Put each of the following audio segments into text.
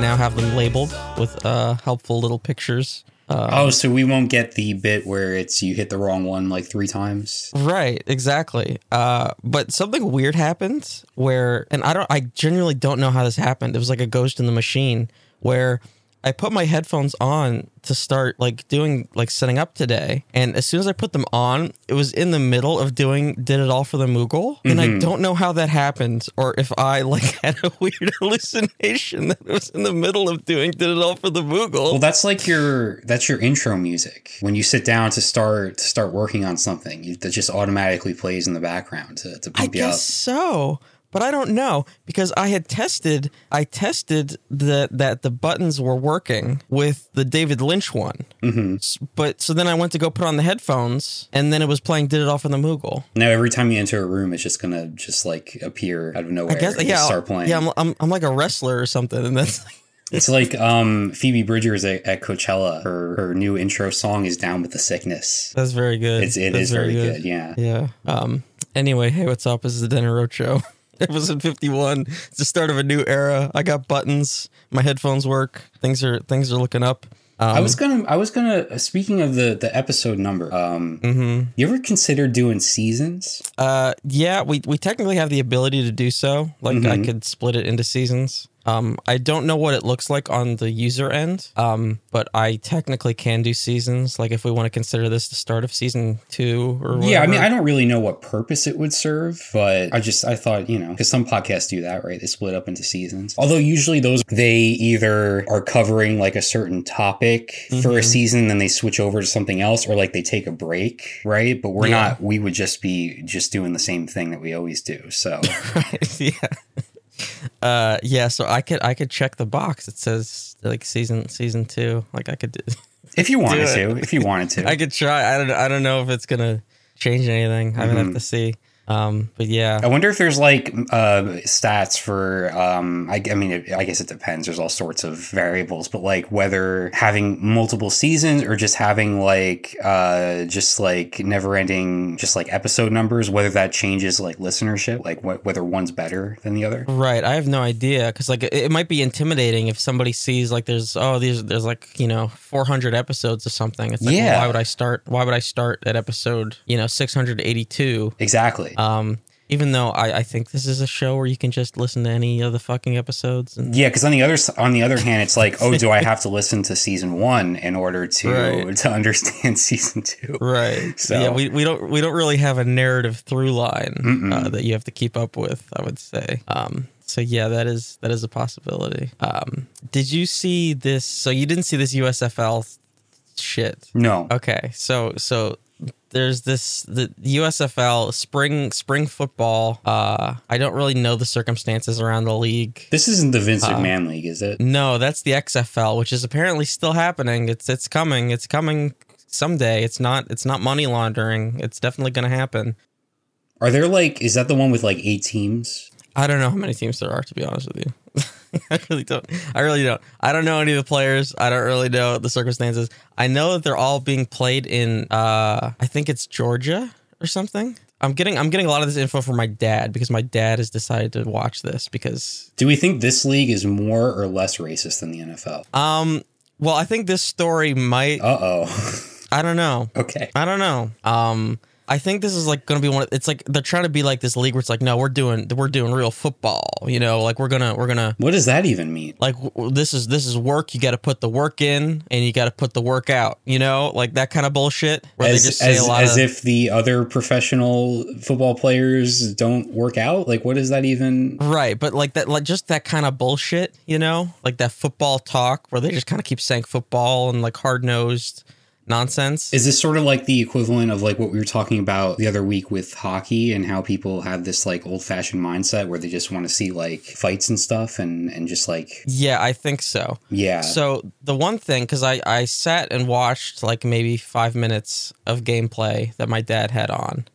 now have them labeled with helpful little pictures. So we won't get the bit where it's you hit the wrong one like three times. Right, exactly. But something weird happened where, and I genuinely don't know how this happened. It was like a ghost in the machine where I put my headphones on to start setting up today. And as soon as I put them on, it was in the middle of doing Did It All For The Moogle. And I don't know how that happened or if I had a weird hallucination that it was in the middle of doing Did It All For The Moogle. Well, that's your intro music. When you sit down to start working on something, that just automatically plays in the background to pump you up. I guess so. But I don't know, because I tested that the buttons were working with the David Lynch one. Mm-hmm. But so then I went to go put on the headphones, and then it was playing Did It All For The Moogle. Now, every time you enter a room, it's just going to appear out of nowhere, I guess, and start playing. Yeah, I'm like a wrestler or something. And that's it's like Phoebe Bridgers at Coachella. Her new intro song is Down With The Sickness. That's very good. It is very good. Yeah. Yeah. Anyway, hey, what's up? This is the DeadEndRoad Show. Episode 51. It's the start of a new era. I got buttons. My headphones work. Things are looking up. I was gonna. Speaking of the episode number, you ever consider doing seasons? Yeah. We technically have the ability to do so. I could split it into seasons. I don't know what it looks like on the user end, but I technically can do seasons, if we want to consider this the start of season 2 or whatever. Yeah, I mean, I don't really know what purpose it would serve, but I thought, because some podcasts do that, right? They split up into seasons. Although usually they either are covering a certain topic for a season, then they switch over to something else, or they take a break, right? But we would just be doing the same thing that we always do, so. Right, yeah. So I could check the box. It says season 2. I could do, if you wanted to. I could try. I don't know if it's gonna change anything. I'm gonna have to see. But yeah, I wonder if there's stats for, I guess it depends. There's all sorts of variables, but whether having multiple seasons or just having never ending, episode numbers, whether that changes listenership, whether one's better than the other. Right. I have no idea. Cause it might be intimidating if somebody sees there's 400 episodes of something. It's yeah. Well, why would I start at episode, 682? Exactly. Even though I think this is a show where you can just listen to any of the fucking episodes. Yeah, because on the other hand, it's do I have to listen to season 1 in order to understand season 2? Right. So yeah, we don't really have a narrative through line that you have to keep up with, I would say. So yeah, that is a possibility. Did you see this? So you didn't see this USFL shit? No. Okay. So. There's the USFL spring football. I don't really know the circumstances around the league. This isn't the Vince McMahon league, is it? No, that's the XFL, which is apparently still happening. It's coming someday. It's not money laundering. It's definitely going to happen. Are there is that the one with 8 teams? I don't know how many teams there are, to be honest with you. I really don't. I don't know any of the players. I don't really know the circumstances. I know that they're all being played in, I think it's Georgia or something. I'm getting a lot of this info from my dad because my dad has decided to watch this because. Do we think this league is more or less racist than the NFL? Well, I think this story might. I don't know. Okay. I don't know. I think this is going to be they're trying to be this league where it's no, we're doing real football, we're gonna. What does that even mean? This is work. You got to put the work in and you got to put the work out, that kind of bullshit. Where as, they just say as, a lot as of, if the other professional football players don't work out, what does that even? Right, but just that kind of bullshit, that football talk where they just kind of keep saying football and hard nosed. Nonsense. Is this sort of the equivalent of what we were talking about the other week with hockey and how people have this old fashioned mindset where they just want to see fights and stuff and just Yeah, I think so. Yeah. So the one thing, because I sat and watched maybe 5 minutes of gameplay that my dad had on.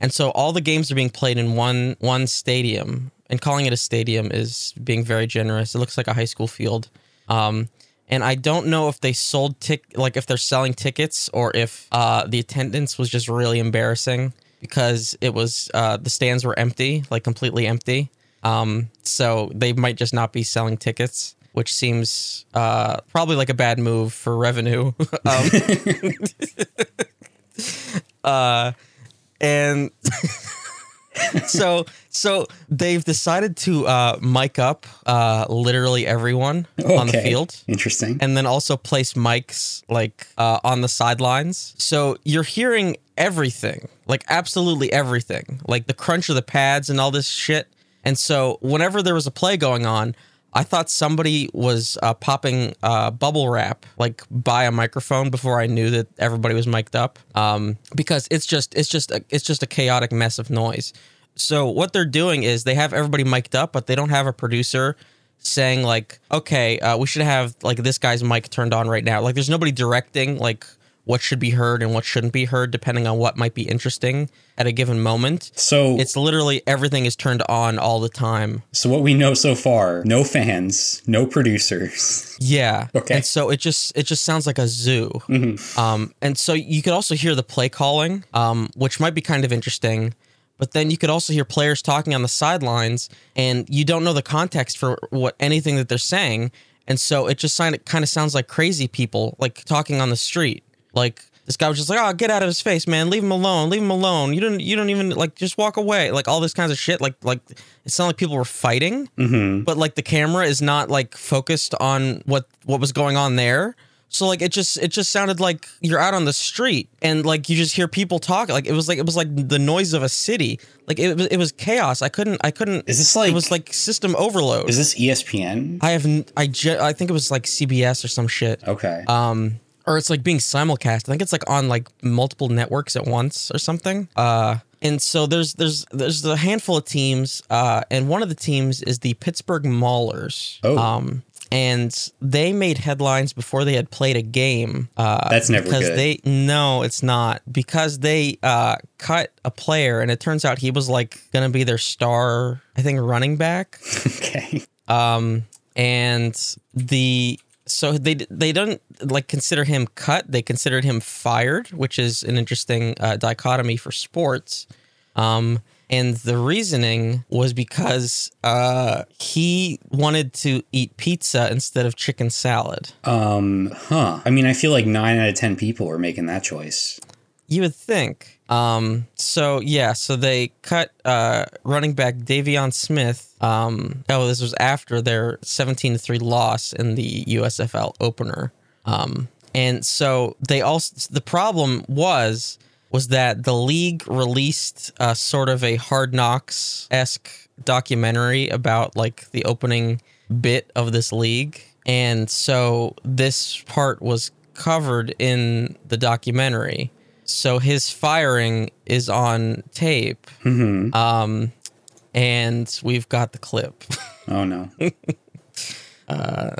And so all the games are being played in one stadium, and calling it a stadium is being very generous. It looks like a high school field. And I don't know if they sold if they're selling tickets or if the attendance was just really embarrassing because it was the stands were empty, completely empty. So they might just not be selling tickets. which seems probably like a bad move for revenue. And so they've decided to mic up literally everyone on the field. Interesting. And then also place mics like on the sidelines. So you're hearing everything, like absolutely everything, like the crunch of the pads and all this shit. And so whenever there was a play going on, I thought somebody was popping bubble wrap like by a microphone before I knew that everybody was mic'd up, because it's just a chaotic mess of noise. So what they're doing is they have everybody mic'd up, but they don't have a producer saying like, okay, we should have like this guy's mic turned on right now. Like there's nobody directing like what should be heard and what shouldn't be heard, depending on what might be interesting at a given moment. So it's literally everything is turned on all the time. So what we know so far, no fans, no producers. Yeah. Okay. And so it just sounds like a zoo. Mm-hmm. And so you could also hear the play calling, which might be kind of interesting. But then you could also hear players talking on the sidelines, and you don't know the context for what anything that they're saying. And so it just kind of sounds like crazy people like talking on the street. Like this guy was just like, oh, get out of his face, man. Leave him alone. You don't even like just walk away. Like all this kinds of shit. Like it's not like people were fighting, mm-hmm. but like the camera is not like focused on what was going on there. So like it just sounded like you're out on the street and like you just hear people talk. Like it was like the noise of a city. Like it was chaos. I couldn't. Is this like it was like system overload? Is this ESPN? I think it was like CBS or some shit. Okay. Or it's like being simulcast. I think it's like on like multiple networks at once or something. And so there's a handful of teams. And one of the teams is the Pittsburgh Maulers. Oh. And they made headlines before they had played a game. That's never good. No, it's not. Because they cut a player, and it turns out he was like going to be their star, I think, running back. Okay. So they don't like consider him cut. They considered him fired, which is an interesting dichotomy for sports. And the reasoning was because he wanted to eat pizza instead of chicken salad. I mean, I feel like 9 out of 10 people are making that choice. You would think. So they cut running back Davion Smith. This was after their 17-3 loss in the USFL opener. And so they also, the problem was that the league released sort of a Hard Knocks-esque documentary about like the opening bit of this league. And so this part was covered in the documentary. So his firing is on tape, mm-hmm. And we've got the clip. Oh, no.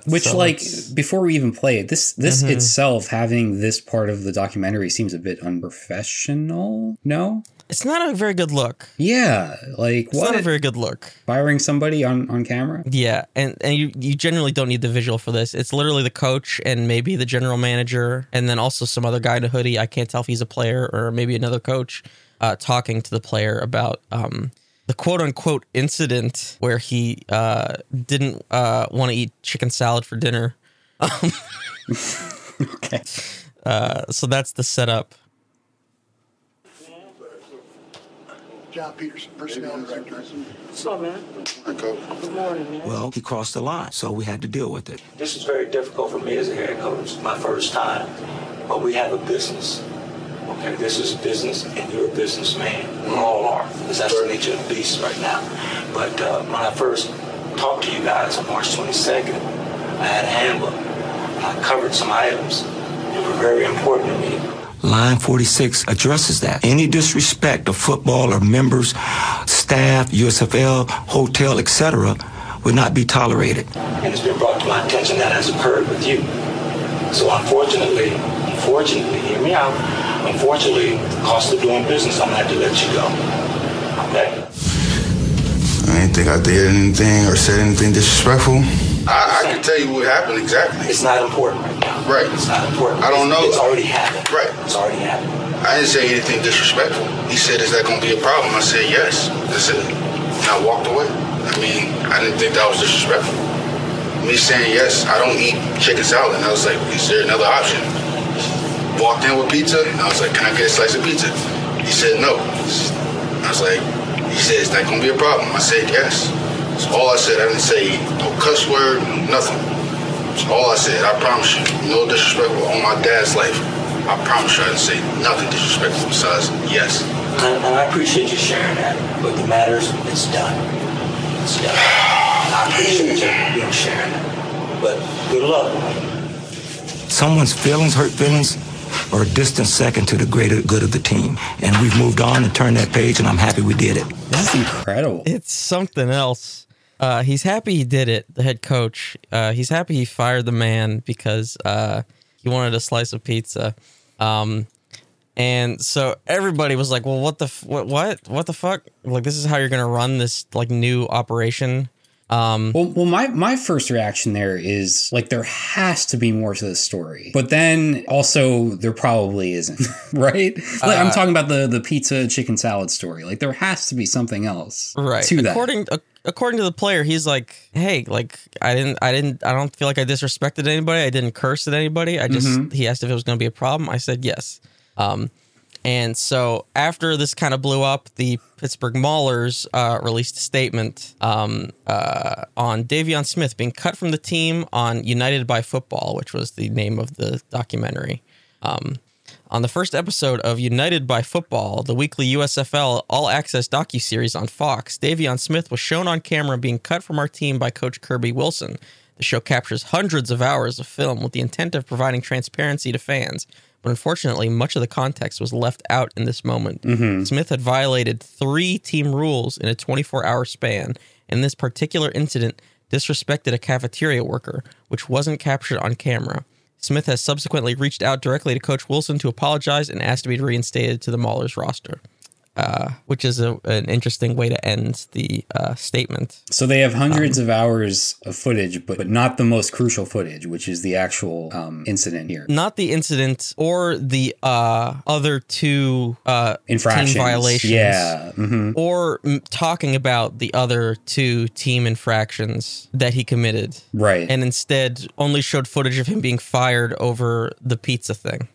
Which, so like, before we even play it, this mm-hmm. itself, having this part of the documentary seems a bit unprofessional, no? It's not a very good look. Yeah, like, it's what? It's not a very good look. Firing somebody on camera? Yeah, and you generally don't need the visual for this. It's literally the coach and maybe the general manager and then also some other guy in a hoodie. I can't tell if he's a player or maybe another coach talking to the player about the quote-unquote incident where he didn't want to eat chicken salad for dinner. Okay. So that's the setup. John Peterson, personnel director. What's up, man? Hi, Coach. Good morning, man. Well, he crossed the line, so we had to deal with it. This is very difficult for me as a head coach, my first time, but we have a business. Okay, this is business, and you're a businessman. We all are, because that's the nature of the beast right now. But when I first talked to you guys on March 22nd, I had a handbook, and I covered some items that were very important to me. Line 46 addresses that. Any disrespect of football or members, staff, USFL, hotel, etc., would not be tolerated. And it's been brought to my attention that has occurred with you. So unfortunately, hear me out, unfortunately, the cost of doing business, I'm going to have to let you go. Okay? I didn't think I did anything or said anything disrespectful. I can tell you what happened exactly. It's not important right now. Right. It's not important. I don't know. It's already happened. Right. It's already happened. I didn't say anything disrespectful. He said, is that going to be a problem? I said, yes. That's it. And I walked away. I mean, I didn't think that was disrespectful. me saying, yes, I don't eat chicken salad. And I was like, is there another option? Walked in with pizza, and I was like, can I get a slice of pizza? He said, no. I was like, he said, it's not going to be a problem. I said, yes. That's all I said. I didn't say no cuss word, nothing. That's all I said. I promise you, no disrespectful on my dad's life. I promise you I didn't say nothing disrespectful besides yes. And I appreciate you sharing that. But the matter is, it's done. It's done. And I appreciate you sharing that. But good luck. Someone's feelings, hurt feelings, are a distant second to the greater good of the team. And we've moved on and turned that page, and I'm happy we did it. That's incredible. It's something else. He's happy he did it, the head coach. He's happy he fired the man because he wanted a slice of pizza. And so everybody was like, well, what the fuck? Like, this is how you're going to run this, like, new operation? Well, my first reaction there is, like, there has to be more to this story. But then also there probably isn't, right? Like, I'm talking about the pizza chicken salad story. Like, there has to be something else, right, to that. According to the player, he's like, hey, like, I don't feel like I disrespected anybody. I didn't curse at anybody. I just, he asked if it was going to be a problem. I said yes. And so after this kind of blew up, the Pittsburgh Maulers released a statement on Davion Smith being cut from the team on United by Football, which was the name of the documentary. On the first episode of United by Football, the weekly USFL all-access docuseries on Fox, Davion Smith was shown on camera being cut from our team by Coach Kirby Wilson. The show captures hundreds of hours of film with the intent of providing transparency to fans, but unfortunately, much of the context was left out in this moment. Smith had violated 3 team rules in a 24-hour span, and this particular incident disrespected a cafeteria worker, which wasn't captured on camera. Smith has subsequently reached out directly to Coach Wilson to apologize and asked to be reinstated to the Maulers roster, which is an interesting way to end the statement. So they have hundreds of hours of footage, but not the most crucial footage, which is the actual incident here. Not the incident or the other two infractions, team violations, or talking about the other two team infractions that he committed. Right. And instead only showed footage of him being fired over the pizza thing.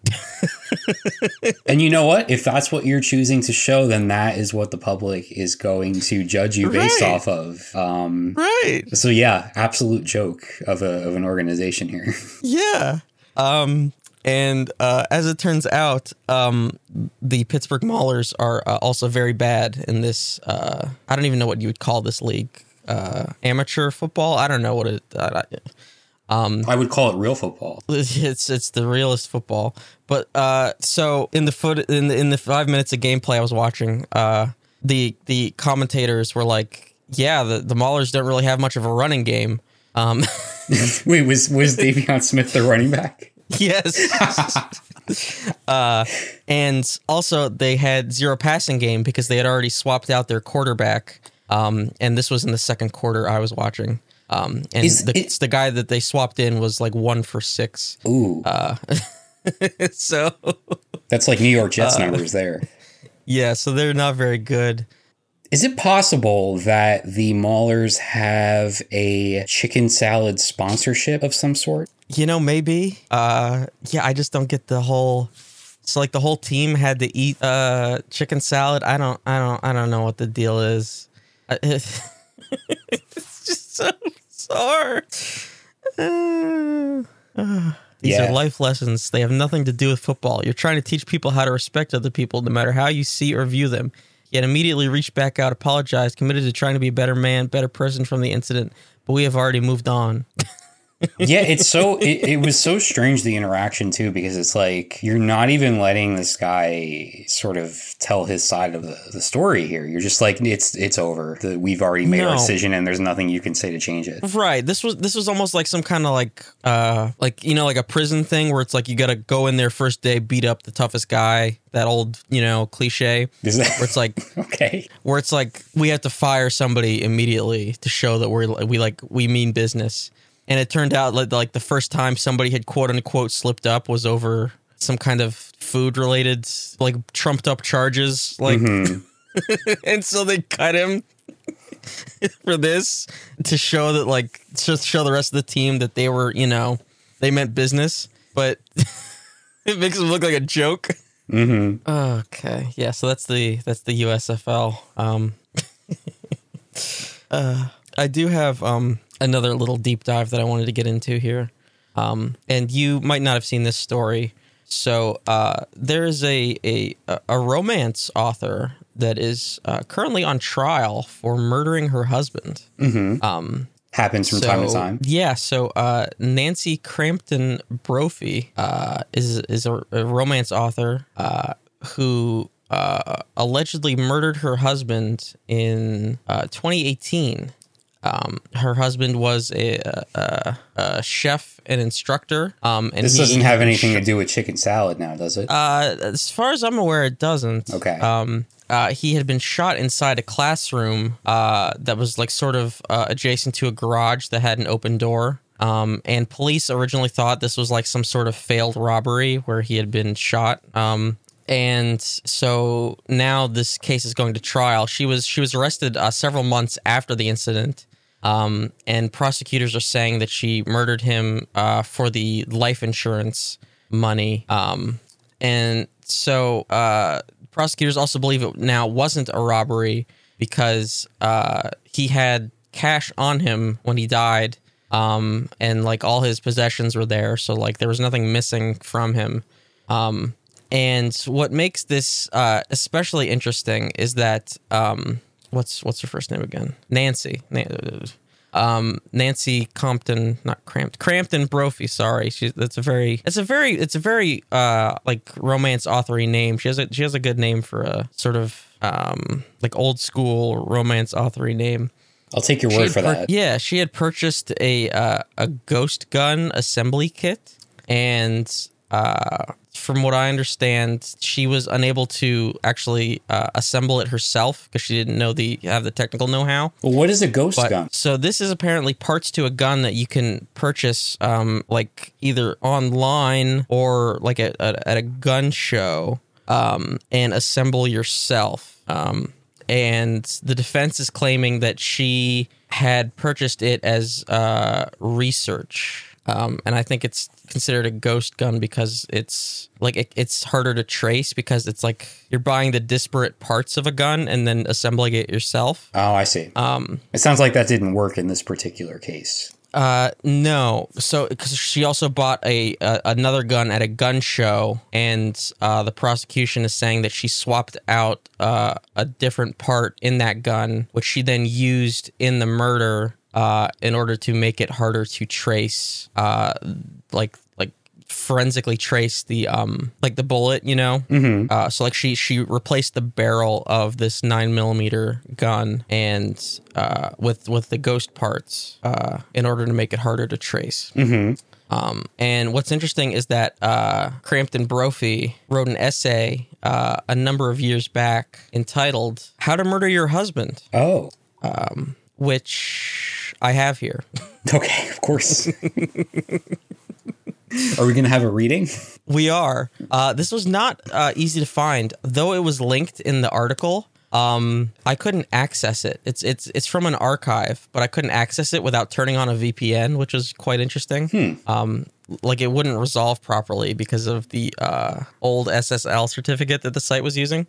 And you know what? If that's what you're choosing to show, then that is what the public is going to judge you based off of. Right. So yeah, absolute joke of an organization here. Yeah. And as it turns out, the Pittsburgh Maulers are also very bad in this. I don't even know what you would call this league. Amateur football. I don't know what it. I would call it real football. It's the realest football. But so in the 5 minutes of gameplay I was watching, the commentators were like, yeah, the Maulers don't really have much of a running game. Wait, was Davion Smith the running back? Yes. And also they had zero passing game because they had already swapped out their quarterback. And this was in the second quarter I was watching. And the guy that they swapped in was like 1 for 6. Ooh. So that's like New York Jets numbers there. Yeah, so they're not very good. Is it possible that the Maulers have a chicken salad sponsorship of some sort? You know, maybe. Yeah, I just don't get the whole. So like the whole team had to eat chicken salad. I don't know what the deal is. It's just so bizarre. These are life lessons. They have nothing to do with football. You're trying to teach people how to respect other people, no matter how you see or view them. Yet immediately reached back out, apologized, committed to trying to be a better man, better person from the incident. But we have already moved on. Yeah, it's so it was so strange, the interaction too, because it's like you're not even letting this guy sort of tell his side of the story here. You're just like, it's over. We've already made our decision, and there's nothing you can say to change it. Right. This was almost like some kind of like you know, like a prison thing where it's like you got to go in there first day, beat up the toughest guy. That old, you know, cliche where it's like, okay, where it's like we have to fire somebody immediately to show that we mean business. And it turned out like the first time somebody had quote unquote slipped up was over some kind of food related, like trumped up charges. And so they cut him. for this to show that, like, just show the rest of the team that they were, you know, they meant business, but it makes them look like a joke. Mm-hmm. Okay. Yeah. So that's the USFL. I do have another little deep dive that I wanted to get into here. And you might not have seen this story. So there is a romance author that is currently on trial for murdering her husband. Mm-hmm. Happens from time to time. Yeah. So Nancy Crampton Brophy is a romance author who allegedly murdered her husband in 2018. Her husband was a chef and instructor. And this doesn't have anything to do with chicken salad now, does it? As far as I'm aware, it doesn't. Okay. He had been shot inside a classroom that was like sort of adjacent to a garage that had an open door. And police originally thought this was like some sort of failed robbery where he had been shot. And so now this case is going to trial. She was arrested several months after the incident. And prosecutors are saying that she murdered him for the life insurance money. And so prosecutors also believe it now wasn't a robbery because he had cash on him when he died. And like all his possessions were there. So like there was nothing missing from him. And what makes this especially interesting is that what's her first name again? Nancy. Nancy Compton, not Crampton Brophy. Sorry, it's a very like romance authory name. She has a good name for a sort of like old school romance authory name. I'll take your word for that. Yeah, she had purchased a ghost gun assembly kit, and from what I understand, she was unable to actually assemble it herself because she didn't have the technical know-how. Well, what is a ghost gun? So this is apparently parts to a gun that you can purchase like either online or like at a gun show and assemble yourself. And the defense is claiming that she had purchased it as research. And I think it's considered a ghost gun because it's like it's harder to trace because it's like you're buying the disparate parts of a gun and then assembling it yourself. Oh, I see. It sounds like that didn't work in this particular case. No. So because she also bought another gun at a gun show, and the prosecution is saying that she swapped out a different part in that gun, which she then used in the murder in order to make it harder to trace, like forensically trace the, like the bullet, you know? Mm-hmm. So like she replaced the barrel of this 9mm gun and, with the ghost parts, in order to make it harder to trace. Mm-hmm. And what's interesting is that Crampton Brophy wrote an essay a number of years back entitled "How to Murder Your Husband." Oh. Which I have here. Okay, of course. Are we going to have a reading? We are. This was not easy to find, though it was linked in the article. I couldn't access it. It's from an archive, but I couldn't access it without turning on a VPN, which is quite interesting. Like it wouldn't resolve properly because of the old SSL certificate that the site was using.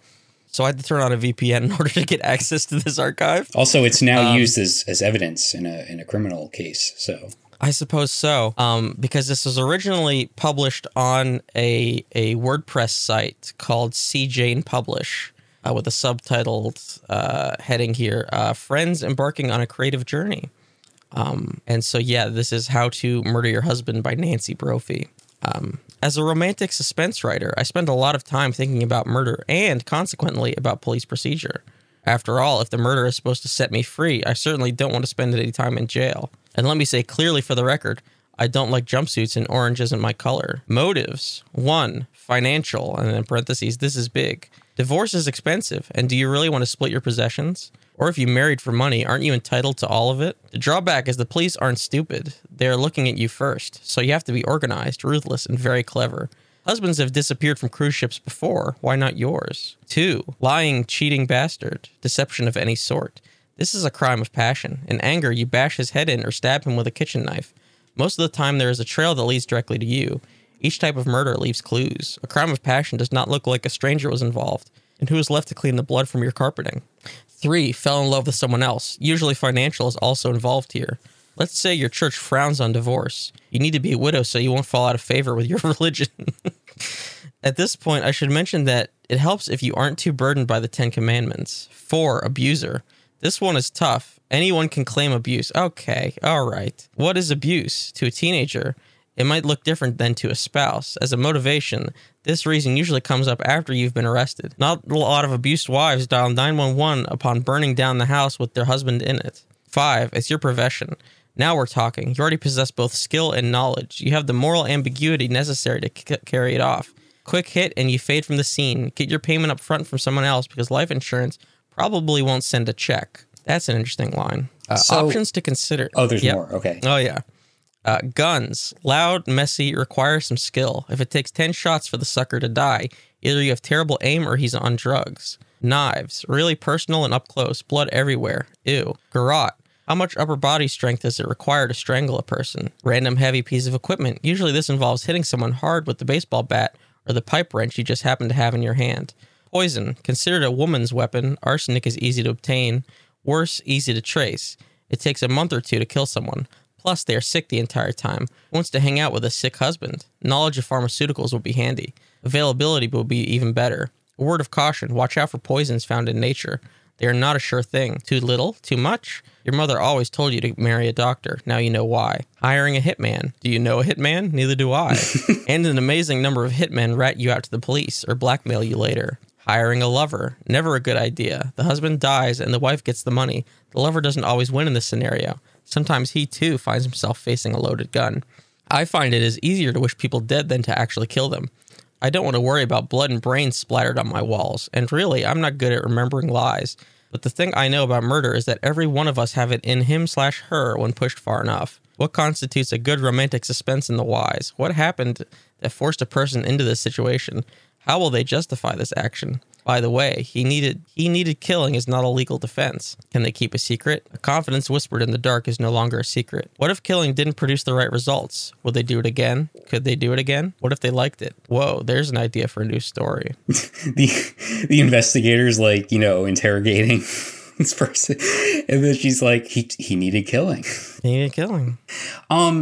So I had to turn on a VPN in order to get access to this archive. Also, it's now used as evidence in a criminal case. So I suppose so, because this was originally published on a WordPress site called C. Jane Publish with a subtitled heading here, Friends Embarking on a Creative Journey. And so, yeah, this is How to Murder Your Husband by Nancy Brophy. As a romantic suspense writer, I spend a lot of time thinking about murder and, consequently, about police procedure. After all, if the murder is supposed to set me free, I certainly don't want to spend any time in jail. And let me say clearly for the record, I don't like jumpsuits and orange isn't my color. Motives. 1. Financial, and in parentheses, this is big. Divorce is expensive, and do you really want to split your possessions? Or if you married for money, aren't you entitled to all of it? The drawback is the police aren't stupid. They are looking at you first, so you have to be organized, ruthless, and very clever. Husbands have disappeared from cruise ships before. Why not yours? 2. Lying, cheating bastard. Deception of any sort. This is a crime of passion. In anger, you bash his head in or stab him with a kitchen knife. Most of the time, there is a trail that leads directly to you. Each type of murder leaves clues. A crime of passion does not look like a stranger was involved, and who is left to clean the blood from your carpeting. 3. Fell in love with someone else. Usually financial is also involved here. Let's say your church frowns on divorce. You need to be a widow so you won't fall out of favor with your religion. At this point, I should mention that it helps if you aren't too burdened by the 10 Commandments. 4. Abuser. This one is tough. Anyone can claim abuse. Okay, all right. What is abuse? To a teenager, it might look different than to a spouse. As a motivation, this reason usually comes up after you've been arrested. Not a lot of abused wives dial 911 upon burning down the house with their husband in it. 5. It's your profession. Now we're talking. You already possess both skill and knowledge. You have the moral ambiguity necessary to carry it off. Quick hit and you fade from the scene. Get your payment up front from someone else because life insurance probably won't send a check. That's an interesting line. Options to consider. Oh, there's more. Okay. Oh, yeah. Guns. Loud, messy, requires some skill. If it takes 10 shots for the sucker to die, either you have terrible aim or he's on drugs. Knives. Really personal and up close. Blood everywhere. Ew. Garrote. How much upper body strength does it require to strangle a person? Random heavy piece of equipment. Usually this involves hitting someone hard with the baseball bat or the pipe wrench you just happen to have in your hand. Poison. Considered a woman's weapon. Arsenic is easy to obtain. Worse, easy to trace. It takes a month or two to kill someone. Plus, they are sick the entire time. Who wants to hang out with a sick husband? Knowledge of pharmaceuticals will be handy. Availability will be even better. A word of caution. Watch out for poisons found in nature. They are not a sure thing. Too little? Too much? Your mother always told you to marry a doctor. Now you know why. Hiring a hitman. Do you know a hitman? Neither do I. And an amazing number of hitmen rat you out to the police or blackmail you later. Hiring a lover. Never a good idea. The husband dies and the wife gets the money. The lover doesn't always win in this scenario. Sometimes he, too, finds himself facing a loaded gun. I find it is easier to wish people dead than to actually kill them. I don't want to worry about blood and brains splattered on my walls, and really, I'm not good at remembering lies, but the thing I know about murder is that every one of us have it in him/her when pushed far enough. What constitutes a good romantic suspense in the wise? What happened that forced a person into this situation? How will they justify this action? By the way, he needed killing is not a legal defense. Can they keep a secret? A confidence whispered in the dark is no longer a secret. What if killing didn't produce the right results? Would they do it again? Could they do it again? What if they liked it? Whoa, there's an idea for a new story. The investigator's like, you know, interrogating this person. And then she's like, he needed killing. He needed killing.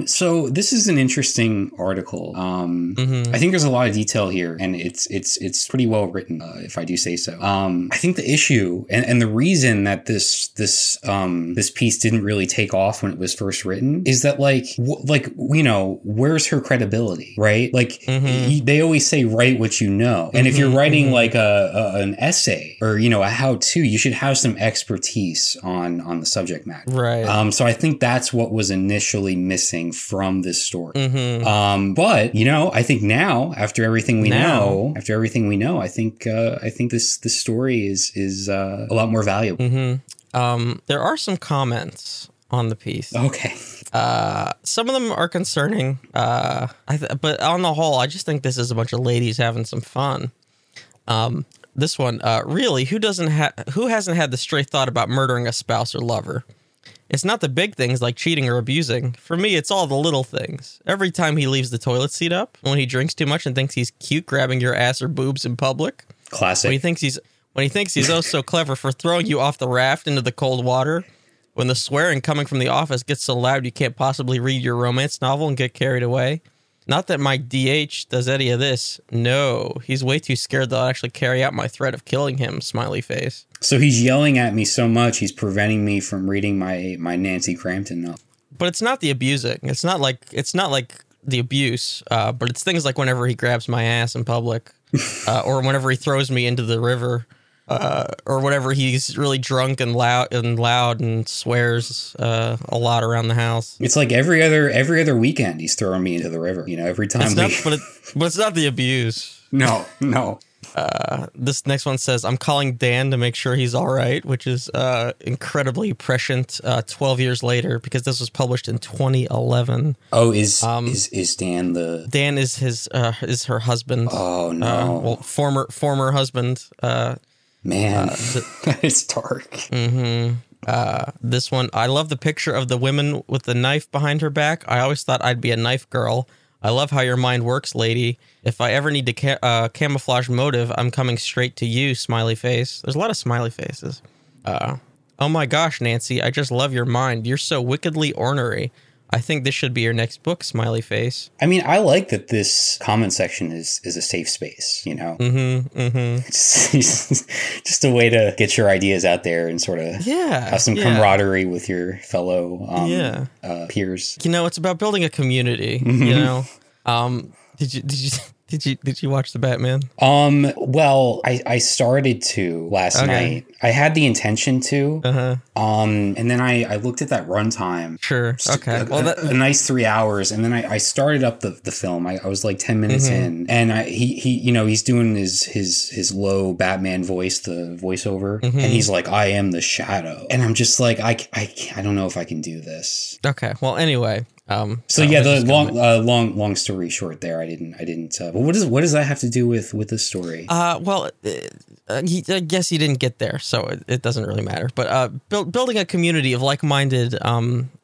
So this is an interesting article. I think there's a lot of detail here, and it's pretty well written, if I do say so. I think the issue and the reason that this piece didn't really take off when it was first written is that where's her credibility, right? Like they always say, write what you know, and if you're writing like an essay or a how-to, you should have some expertise on the subject matter, right? So I think that's what was initially missing from this story. But I think now, after everything we know, I think this story is a lot more valuable. There are some comments on the piece. Okay. Some of them are concerning, but on the whole, I just think this is a bunch of ladies having some fun. This one, really, who hasn't had the stray thought about murdering a spouse or lover? It's not the big things like cheating or abusing. For me, it's all the little things. Every time he leaves the toilet seat up, when he drinks too much and thinks he's cute grabbing your ass or boobs in public. Classic. When he thinks he's oh so clever for throwing you off the raft into the cold water. When the swearing coming from the office gets so loud you can't possibly read your romance novel and get carried away. Not that my DH does any of this. No, he's way too scared that I'll actually carry out my threat of killing him, smiley face. So he's yelling at me so much, he's preventing me from reading my Nancy Crampton novel. But it's not the abusing. It's not like the abuse, but it's things like whenever he grabs my ass in public, or whenever he throws me into the river, or whenever he's really drunk and loud and swears a lot around the house. It's like every other weekend he's throwing me into the river. Every time. But it's not the abuse. No. This next one says, I'm calling Dan to make sure he's all right, which is incredibly prescient 12 years later, because this was published in 2011. Oh, is Dan the... Dan is her husband. Oh, no. Well, former husband. Man, it's dark. This one, I love the picture of the woman with the knife behind her back. I always thought I'd be a knife girl. I love how your mind works, lady. If I ever need to camouflage motive, I'm coming straight to you, smiley face. There's a lot of smiley faces. Oh my gosh, Nancy, I just love your mind. You're so wickedly ornery. I think this should be your next book, smiley face. I mean, I like that this comment section is a safe space, you know? Mm-hmm, mm-hmm. Just a way to get your ideas out there and sort of have some camaraderie with your fellow peers. You know, it's about building a community, you know? Did you watch The Batman? Well, I started to last night. I had the intention to. And then I looked at that runtime. Sure. Okay. A nice 3 hours. And then I started up the film. I was like 10 minutes in. And he's doing his low Batman voice, the voiceover. And he's like, I am the shadow. And I'm just like, I don't know if I can do this. Okay. Well, anyway. The long story short there, I didn't, but what does that have to do with the story? I guess you didn't get there, so it doesn't really matter, but, building a community of like-minded,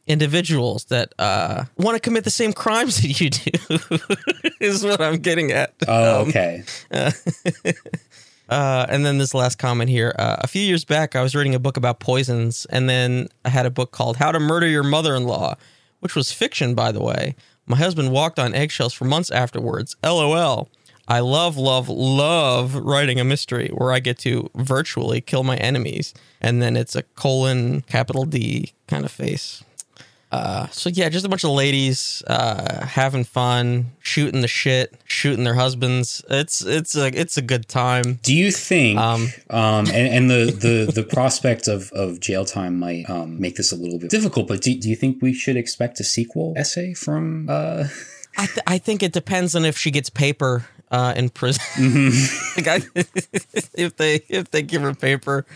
individuals that, want to commit the same crimes that you do is what I'm getting at. Oh, okay. And then this last comment here, a few years back, I was reading a book about poisons, and then I had a book called How to Murder Your Mother-in-Law, which was fiction, by the way. My husband walked on eggshells for months afterwards. LOL. I love writing a mystery where I get to virtually kill my enemies. And then it's a :D kind of face. Just a bunch of ladies having fun, shooting the shit, shooting their husbands. It's a good time. Do you think the prospect of jail time might make this a little bit difficult, but do you think we should expect a sequel essay from I think it depends on if she gets paper in prison. If they give her paper.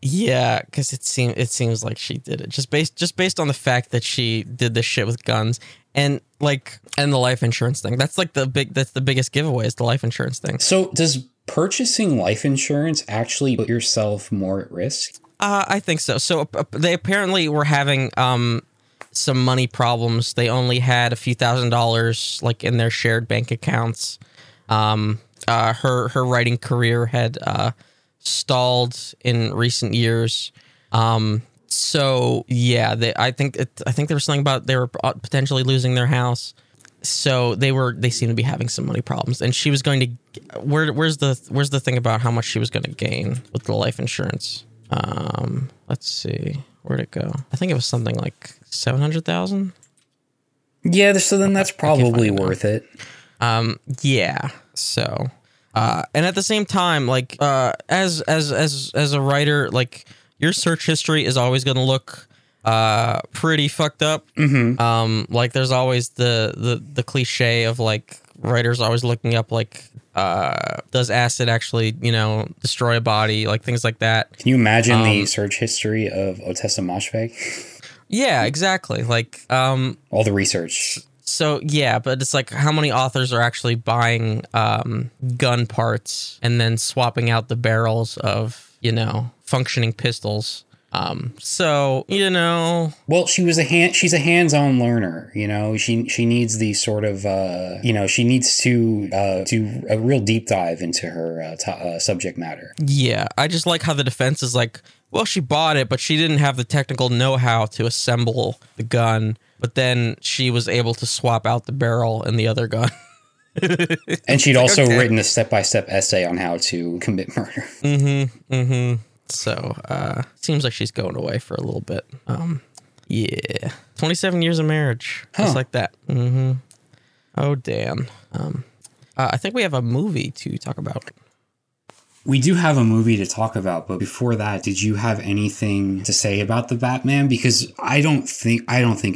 Yeah, because it seems like she did it just based on the fact that she did this shit with guns and the life insurance thing. That's like that's the biggest giveaway is the life insurance thing. So does purchasing life insurance actually put yourself more at risk? I think so. So they apparently were having some money problems. They only had a few $1,000 like in their shared bank accounts. Her writing career had stalled in recent years, I think there was something about they were potentially losing their house, so they seemed to be having some money problems, and she was going to where's the thing about how much she was going to gain with the life insurance. Let's see, where'd it go? I think it was something like 700,000. Yeah, so then that's probably worth it. And at the same time, like, as a writer, like, your search history is always going to look pretty fucked up. Like, there's always the cliche of, like, writers always looking up, like, does acid actually, destroy a body? Like, things like that. Can you imagine the search history of Otessa Moshfegh? Yeah, exactly. Like, all the research. So, yeah, but it's like how many authors are actually buying gun parts and then swapping out the barrels of, functioning pistols. Well, she's a hands-on learner, she needs the sort of, she needs to do a real deep dive into her subject matter. Yeah, I just like how the defense is like, well, she bought it, but she didn't have the technical know-how to assemble the gun. But then she was able to swap out the barrel and the other gun. And she'd also written a step-by-step essay on how to commit murder. So, seems like she's going away for a little bit. 27 years of marriage. Just like that. Oh, damn. I think we have a movie to talk about. We do have a movie to talk about, but before that, did you have anything to say about The Batman? Because I don't think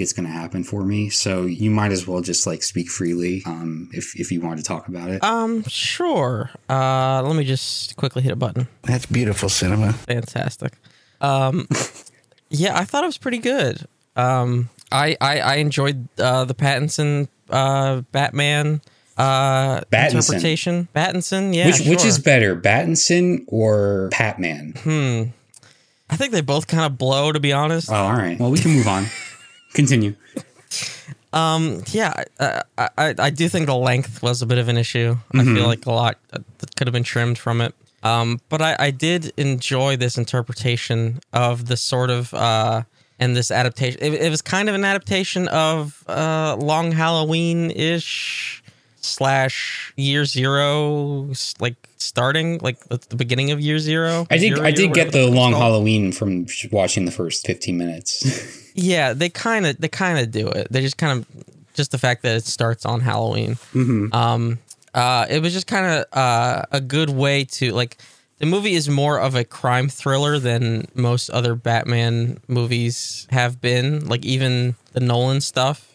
it's going to happen for me. So you might as well just like speak freely if you want to talk about it. Sure. Let me just quickly hit a button. That's beautiful cinema. Fantastic. Yeah, I thought it was pretty good. I enjoyed the Pattinson Batman. Pattinson. Interpretation. Pattinson, yeah. Which is better, Pattinson or Batman? I think they both kind of blow, to be honest. Oh, all right. Well, we can move on. Continue. I do think the length was a bit of an issue. Mm-hmm. I feel like a lot that could have been trimmed from it. But I did enjoy this interpretation of the sort of and this adaptation. It was kind of an adaptation of Long Halloween-ish / Year Zero, like starting like the beginning of Year Zero. I did get the Long Halloween from watching the first 15 minutes. Yeah, they kind of do it. They just kind of just the fact that it starts on Halloween. Mm-hmm. It was just kind of a good way to, like, the movie is more of a crime thriller than most other Batman movies have been, like even the Nolan stuff,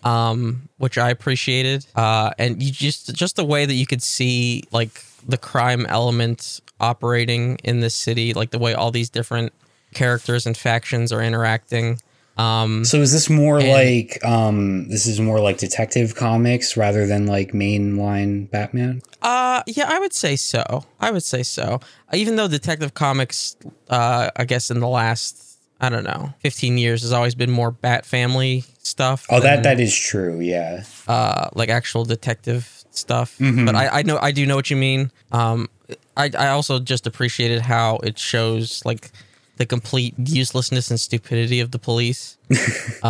which I appreciated. And you just the way that you could see, like, the crime element operating in this city, like the way all these different characters and factions are interacting. So is this more like Detective Comics rather than like mainline Batman? Yeah, I would say so. Even though Detective Comics, I guess in the last, 15 years has always been more Bat Family stuff. Oh, that is true. Yeah. Like actual detective stuff. Mm-hmm. But I do know what you mean. I also just appreciated how it shows like the complete uselessness and stupidity of the police.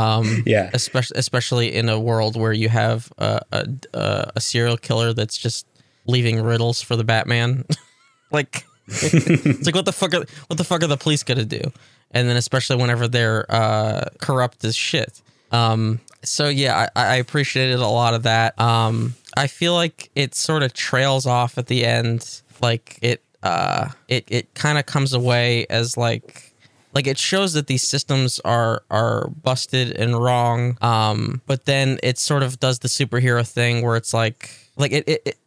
Yeah. Especially in a world where you have a serial killer that's just leaving riddles for the Batman. Like, it's like, what the fuck are the police going to do? And then especially whenever they're corrupt as shit. So yeah, I appreciated a lot of that. I feel like it sort of trails off at the end. Like it kind of comes away as like it shows that these systems are busted and wrong. But then it sort of does the superhero thing where it's like it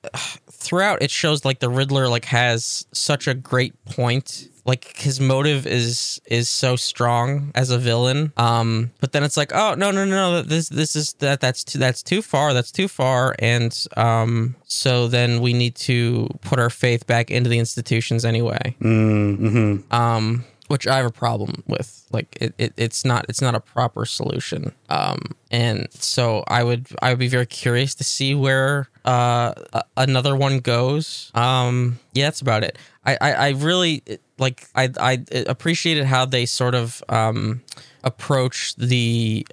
throughout it shows like the Riddler like has such a great point. Like his motive is so strong as a villain. But then it's like, oh no, that's too far. And so then we need to put our faith back into the institutions anyway. Mm-hmm. Which I have a problem with. Like it's not a proper solution. And so I would be very curious to see where another one goes. Yeah, that's about it. I really appreciated how they sort of approach the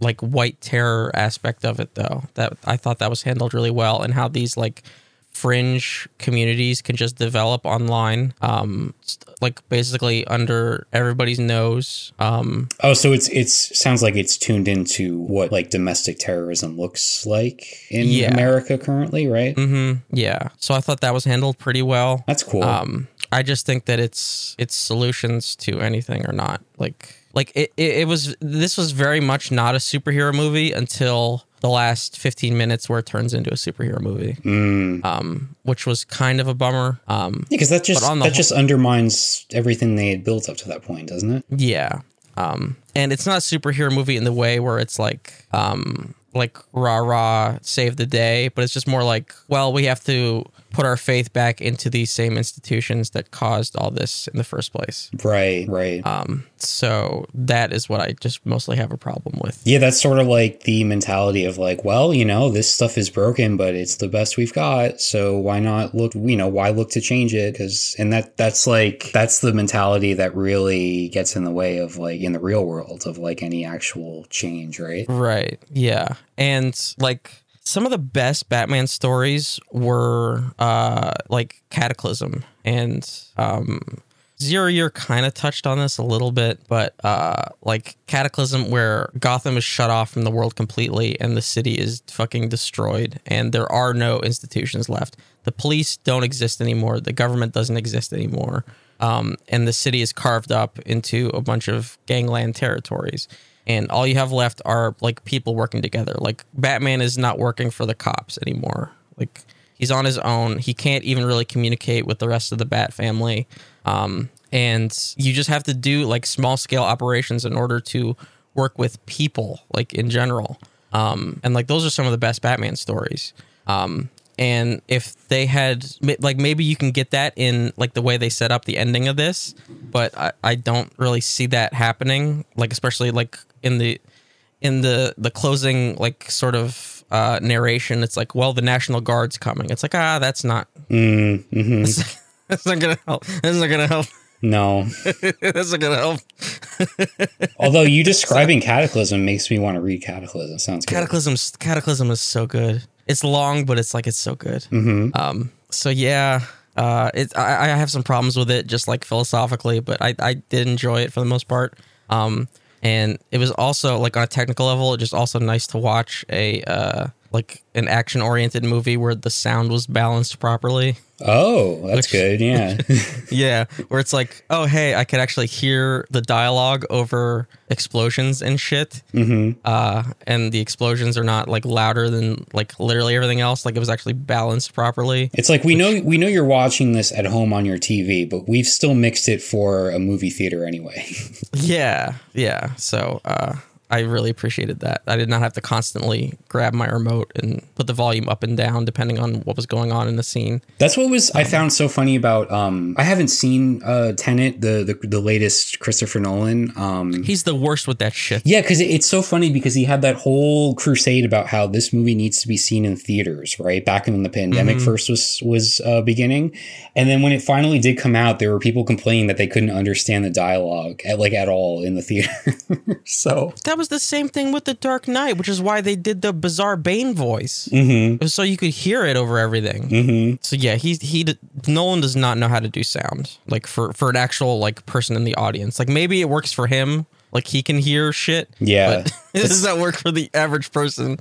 like white terror aspect of it, though. That I thought that was handled really well, and how these like fringe communities can just develop online, like basically under everybody's nose. So it's sounds like it's tuned into what like domestic terrorism looks like in America currently, right? Mm-hmm. Yeah. So I thought that was handled pretty well. That's cool. I just think that it's solutions to anything or not. Like this was very much not a superhero movie until the last 15 minutes where it turns into a superhero movie, which was kind of a bummer. Because that just undermines everything they had built up to that point, doesn't it? Yeah. And it's not a superhero movie in the way where it's like rah-rah, save the day, but it's just more like, well, we have to put our faith back into these same institutions that caused all this in the first place. Right. So that is what I just mostly have a problem with. Yeah, that's sort of like the mentality of like, well, this stuff is broken, but it's the best we've got. So why not look, why look to change it? That's the mentality that really gets in the way of like in the real world of like any actual change, right? Right. Yeah. And like, some of the best Batman stories were like Cataclysm and 0 Year kind of touched on this a little bit, but like Cataclysm, where Gotham is shut off from the world completely and the city is fucking destroyed and there are no institutions left. The police don't exist anymore. The government doesn't exist anymore. And the city is carved up into a bunch of gangland territories. And all you have left are like people working together. Like Batman is not working for the cops anymore. Like he's on his own. He can't even really communicate with the rest of the Bat Family. And you just have to do like small scale operations in order to work with people, like in general. And like those are some of the best Batman stories. And if they had, like, maybe you can get that in, like, the way they set up the ending of this, but I don't really see that happening, like, especially, like, in the closing, like, sort of narration. It's like, well, the National Guard's coming. It's like, that's not, mm-hmm. That's not going to help. That's not going to help. No. That's not going to help. Although you describing Cataclysm makes me want to read Cataclysm. Sounds good. Cataclysm is so good. It's long, but it's like, it's so good. Mm-hmm. So yeah, I have some problems with it, just like philosophically, but I did enjoy it for the most part. And it was also, like, on a technical level, just also nice to watch an action-oriented movie where the sound was balanced properly. Oh, that's good, yeah. Yeah, where it's like, oh, hey, I could actually hear the dialogue over explosions and shit. Mm-hmm. And the explosions are not, like, louder than, like, literally everything else. Like, it was actually balanced properly. It's like, we know you're watching this at home on your TV, but we've still mixed it for a movie theater anyway. Yeah. So, I really appreciated that. I did not have to constantly grab my remote and put the volume up and down depending on what was going on in the scene. That's what was I found so funny about. I haven't seen Tenet, the latest Christopher Nolan. He's the worst with that shit. Yeah, because it's so funny because he had that whole crusade about how this movie needs to be seen in theaters, right? Back when the pandemic mm-hmm. first was beginning, and then when it finally did come out, there were people complaining that they couldn't understand the dialogue at all in the theater. So that was the same thing with The Dark Knight, which is why they did the bizarre Bane voice. Mm-hmm. It was so you could hear it over everything. Mm-hmm. So yeah, Nolan does not know how to do sound, like, for an actual, like, person in the audience. Like, maybe it works for him, like, he can hear shit. Yeah, but it does not work for the average person.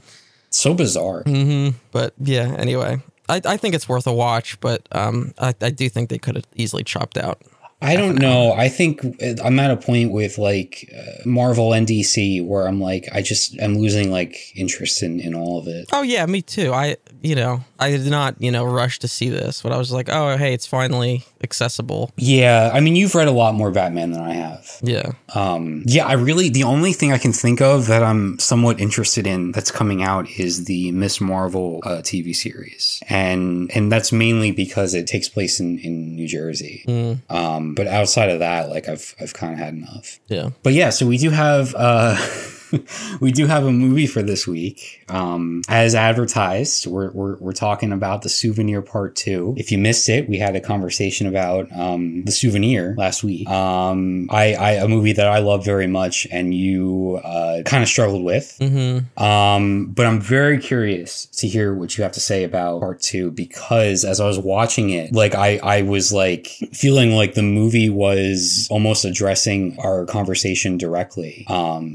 It's so bizarre. Mm-hmm. But yeah, anyway, I think it's worth a watch, but I do think they could have easily chopped out. I don't know. I think I'm at a point with, like, Marvel and DC where I'm like, I'm losing, like, interest in all of it. Oh yeah, me too. I did not, rush to see this, but I was like, oh, hey, it's finally accessible. Yeah. I mean, you've read a lot more Batman than I have. Yeah. Yeah, the only thing I can think of that I'm somewhat interested in that's coming out is the Miss Marvel TV series. And that's mainly because it takes place in New Jersey. Mm. But outside of that, like, I've kind of had enough. Yeah. But yeah, so we do have a movie for this week. As advertised, we're talking about The Souvenir Part 2. If you missed it, we had a conversation about The Souvenir last week. A movie that I love very much, and you kind of struggled with. Mm-hmm. But I'm very curious to hear what you have to say about Part 2, because as I was watching it, like, I was, like, feeling like the movie was almost addressing our conversation directly.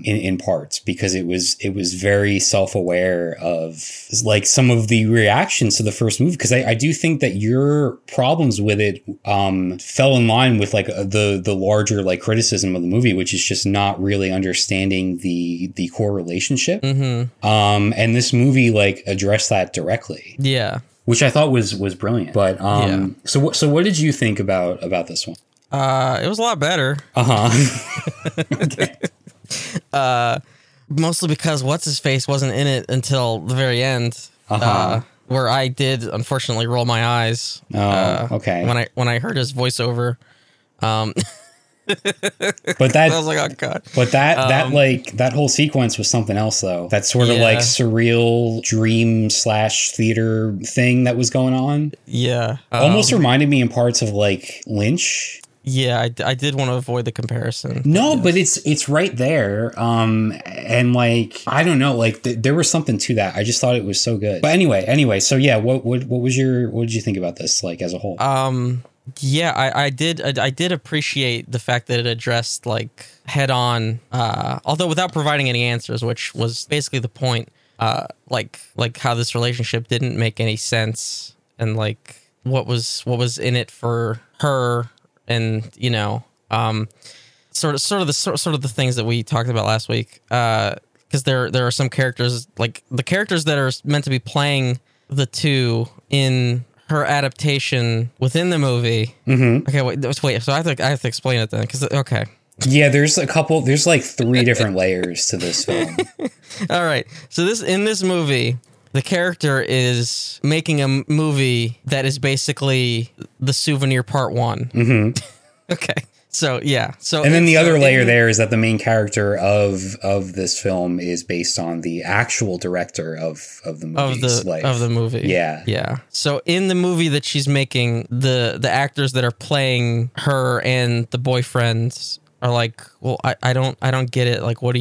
In parts, because it was very self-aware of, like, some of the reactions to the first movie, because I do think that your problems with it fell in line with, like, the larger, like, criticism of the movie, which is just not really understanding the core relationship. Mm-hmm. And this movie, like, addressed that directly. Yeah, which I thought was brilliant. But yeah. So what did you think about this one? It was a lot better. Okay. Mostly because What's-His-Face wasn't in it until the very end, where I did, unfortunately, roll my eyes when I heard his voiceover. But that I was like, oh god! But that like, that whole sequence was something else, though. That sort of like surreal dream / theater thing that was going on. Yeah, almost reminded me in parts of, like, Lynch. Yeah, I did want to avoid the comparison. No, but it's right there. And, like, I don't know, like, there was something to that. I just thought it was so good. But anyway, so yeah, what did you think about this, like, as a whole? Yeah, I did appreciate the fact that it addressed, like, head on, although without providing any answers, which was basically the point. Like how this relationship didn't make any sense, and, like, what was in it for her. And, sort of the things that we talked about last week, because there are some characters, like the characters that are meant to be playing the two in her adaptation within the movie. Mm-hmm. Okay, wait. So I have to explain it then, because okay. Yeah, there's a couple. There's like 3 different layers to this film. All right. So this in this movie, The character is making a movie that is basically The Souvenir Part 1. Mm-hmm. Okay. So, yeah. So, and then the other layer there is that the main character of this film is based on the actual director of the movie. Of the movie. Yeah. Yeah. So in the movie that she's making, the actors that are playing her and the boyfriends are like, well, I don't get it. Like, what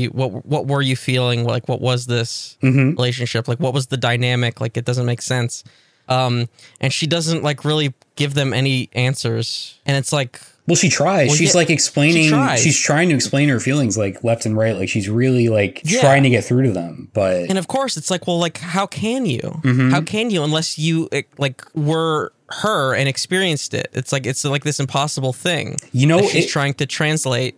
were you feeling? Like, what was this mm-hmm. relationship? Like, what was the dynamic? Like, it doesn't make sense. And she doesn't like really give them any answers. And it's like, well, she tries. Well, she's like explaining. She's trying to explain her feelings like left and right. Like she's really like trying to get through to them. But and of course, it's like, well, like how can you? Mm-hmm. How can you unless you like were her and experienced it? It's like this impossible thing. You know, she's trying to translate.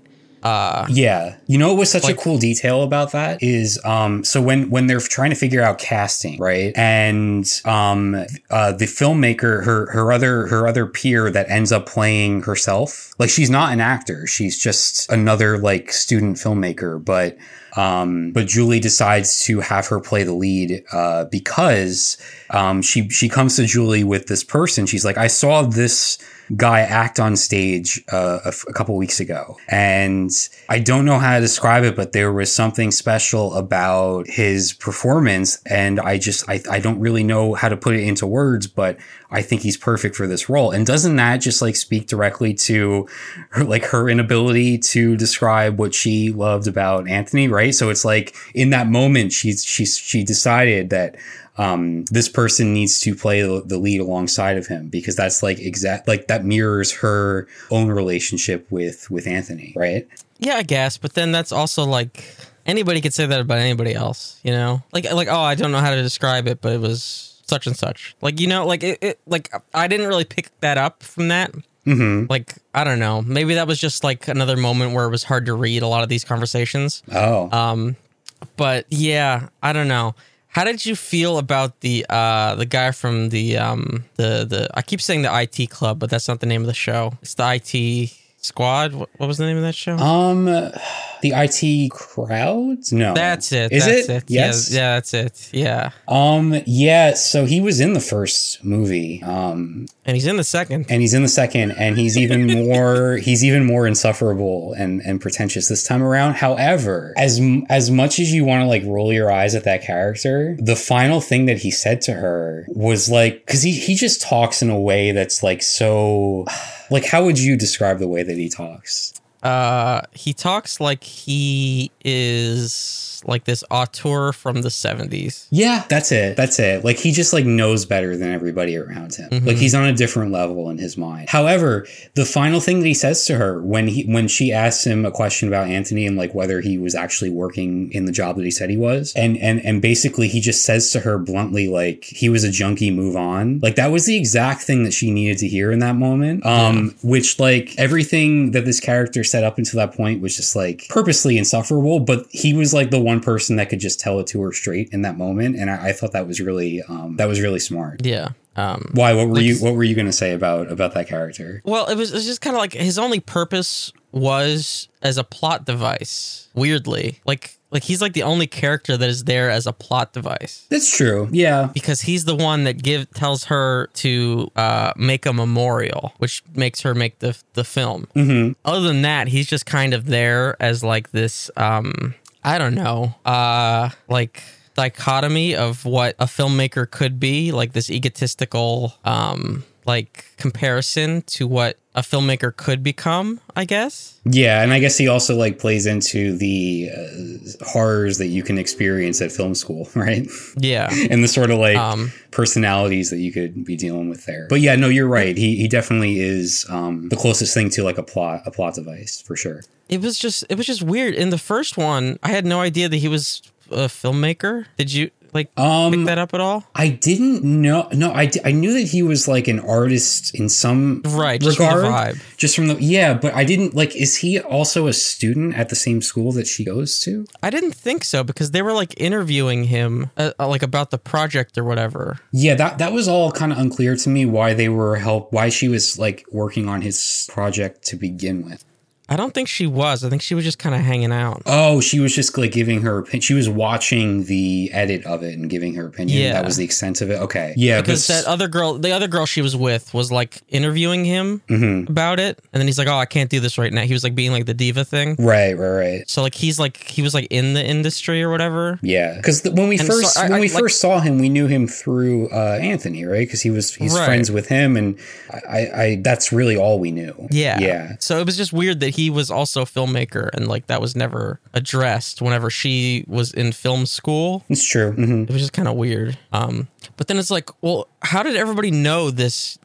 You know, it was such a cool detail about that is, so when they're trying to figure out casting, right. And, the filmmaker, her other peer that ends up playing herself, like she's not an actor. She's just another like student filmmaker, but Julie decides to have her play the lead, because, she comes to Julie with this person. She's like, I saw this guy act on stage a couple weeks ago, and I don't know how to describe it, but there was something special about his performance, and I don't really know how to put it into words, but I think he's perfect for this role. And doesn't that just like speak directly to her, like her inability to describe what she loved about Anthony, right? So it's like in that moment she decided that this person needs to play the lead alongside of him, because that's like exact, like that mirrors her own relationship with Anthony, right? Yeah, I guess. But then that's also like anybody could say that about anybody else, you know? Like oh, I don't know how to describe it, but it was such and such. Like, you know, like it like I didn't really pick that up from that. Mm-hmm. Like, I don't know. Maybe that was just like another moment where it was hard to read a lot of these conversations. Oh. But yeah, I don't know. How did you feel about the guy from the I keep saying the IT Club, but that's not the name of the show. It's the IT Squad. What was the name of that show? The IT Crowd? No. That's it. Is it? Yes. Yeah, that's it. Yeah. Yeah, so he was in the first movie. And he's in the second. And he's even more insufferable and pretentious this time around. However, as much as you want to like roll your eyes at that character, the final thing that he said to her was like, because he just talks in a way that's like so like, how would you describe the way that he talks? He talks like he is like this auteur from the 70s. Yeah, that's it. Like he just like knows better than everybody around him. Mm-hmm. Like he's on a different level in his mind. However, the final thing that he says to her when she asks him a question about Anthony and like whether he was actually working in the job that he said he was, and basically he just says to her bluntly, like, he was a junkie, move on. Like that was the exact thing that she needed to hear in that moment. Which like everything that this character said up until that point was just like purposely insufferable, but he was like the one person that could just tell it to her straight in that moment, and I thought that was really smart. Yeah. Why? What were you gonna say about that character? Well, it was just kind of like his only purpose was as a plot device. Weirdly, like he's like the only character that is there as a plot device. That's true. Yeah, because he's the one that tells her to make a memorial, which makes her make the film. Mm-hmm. Other than that, he's just kind of there as like this. I don't know. Like, dichotomy of what a filmmaker could be, like this egotistical like comparison to what a filmmaker could become, I guess. Yeah, and I guess he also like plays into the horrors that you can experience at film school, right? Yeah. And the sort of like personalities that you could be dealing with there. But yeah, no, you're right. He definitely is the closest thing to like a plot device for sure. It was just weird. In the first one, I had no idea that he was a filmmaker. Did you like pick that up at all? I didn't know. No, I knew that he was like an artist in some regard. But I didn't like. Is he also a student at the same school that she goes to? I didn't think so, because they were like interviewing him like about the project or whatever. Yeah, that was all kind of unclear to me why she was like working on his project to begin with. I don't think she was. I think she was just kind of hanging out. Oh, she was just like giving her opinion. She was watching the edit of it and giving her opinion. Yeah. That was the extent of it. Okay. Yeah. Because that other girl, the other girl she was with was like interviewing him about it. And then he's like, oh, I can't do this right now. He was like being like the diva thing. Right. So like, he's like, he was like in the industry or whatever. Yeah. Because when we first saw him, we knew him through Anthony, right? Because he's friends with him. And I that's really all we knew. Yeah. So it was just weird that he was also a filmmaker, and like that was never addressed whenever she was in film school. It's true. Mm-hmm. It was just kind of weird. But then it's like, well, how did everybody know this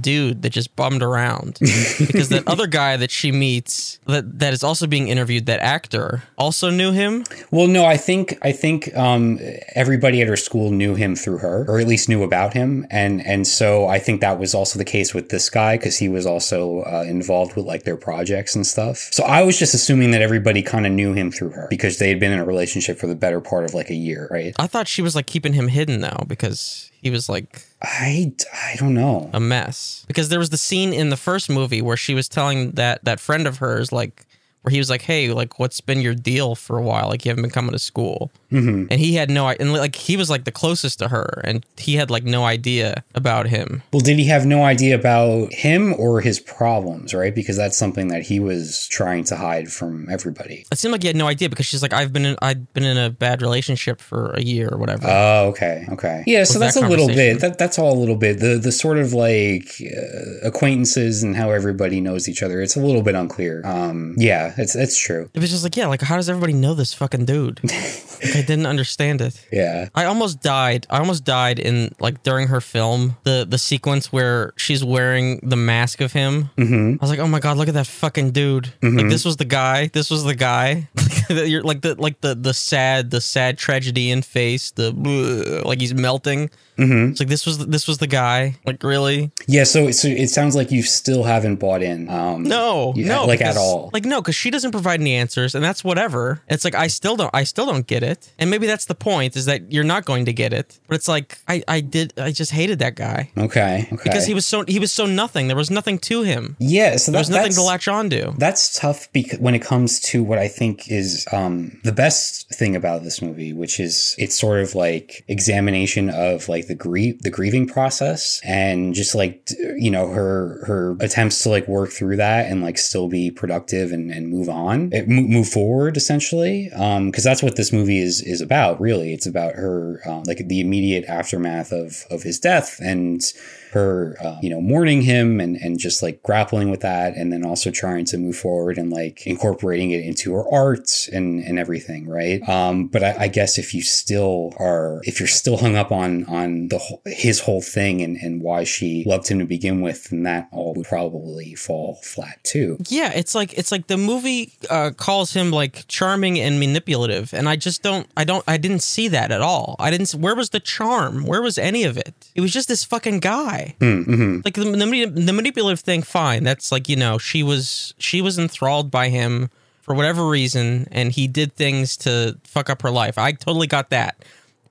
dude that just bummed around? Because that other guy that she meets that is also being interviewed, that actor, also knew him. Well, no, I think everybody at her school knew him through her, or at least knew about him. And so I think that was also the case with this guy, because he was also involved with like their projects and stuff. So I was just assuming that everybody kind of knew him through her because they had been in a relationship for the better part of like a year, right? I thought she was like keeping him hidden though, because he was like... I don't know. A mess. Because there was the scene in the first movie where she was telling that friend of hers, like, where he was like, hey, like, what's been your deal for a while? Like, you haven't been coming to school. Mm-hmm. And he had no idea. And like, he was like the closest to her, and he had like no idea about him. Well, did he have no idea about him or his problems, right? Because that's something that he was trying to hide from everybody. It seemed like he had no idea, because she's like, I've been in a bad relationship for a year or whatever. Oh, okay. Yeah, so that's a little bit. That's all a little bit. The sort of like acquaintances and how everybody knows each other. It's a little bit unclear. Yeah, it's true. It was just like, yeah, like, how does everybody know this fucking dude? I didn't understand it. Yeah. I almost died in like during her film, the sequence where she's wearing the mask of him. Mm-hmm. I was like, oh my God, look at that fucking dude. Mm-hmm. Like, this was the guy. You're the sad tragedy in face, like he's melting. Mm-hmm. It's like, this was the guy. Like, really? Yeah. So it sounds like you still haven't bought in. At all. Like, no, because she doesn't provide any answers, and that's whatever. It's like, I still don't get it. And maybe that's the point, is that you're not going to get it. But it's like, I just hated that guy. Okay. Because he was so nothing. There was nothing to him. Yeah. So there was nothing to latch on to. That's tough, because when it comes to what I think is the best thing about this movie, which is it's sort of like examination of like the grieving process, and just like, you know, her attempts to like work through that and like still be productive and move forward, essentially, because that's what this movie is about, really. It's about her like the immediate aftermath of his death, and her mourning him and just like grappling with that, and then also trying to move forward and like incorporating it into her art and everything, right? But I guess if you're still hung up on his whole thing and why she loved him to begin with, and that all would probably fall flat too. Yeah, it's like the movie calls him like charming and manipulative, and I didn't see that at all. Where was the charm? Where was any of it? It was just this fucking guy. Mm-hmm. Like the manipulative thing, fine. That's like, you know, she was enthralled by him for whatever reason, and he did things to fuck up her life. I totally got that.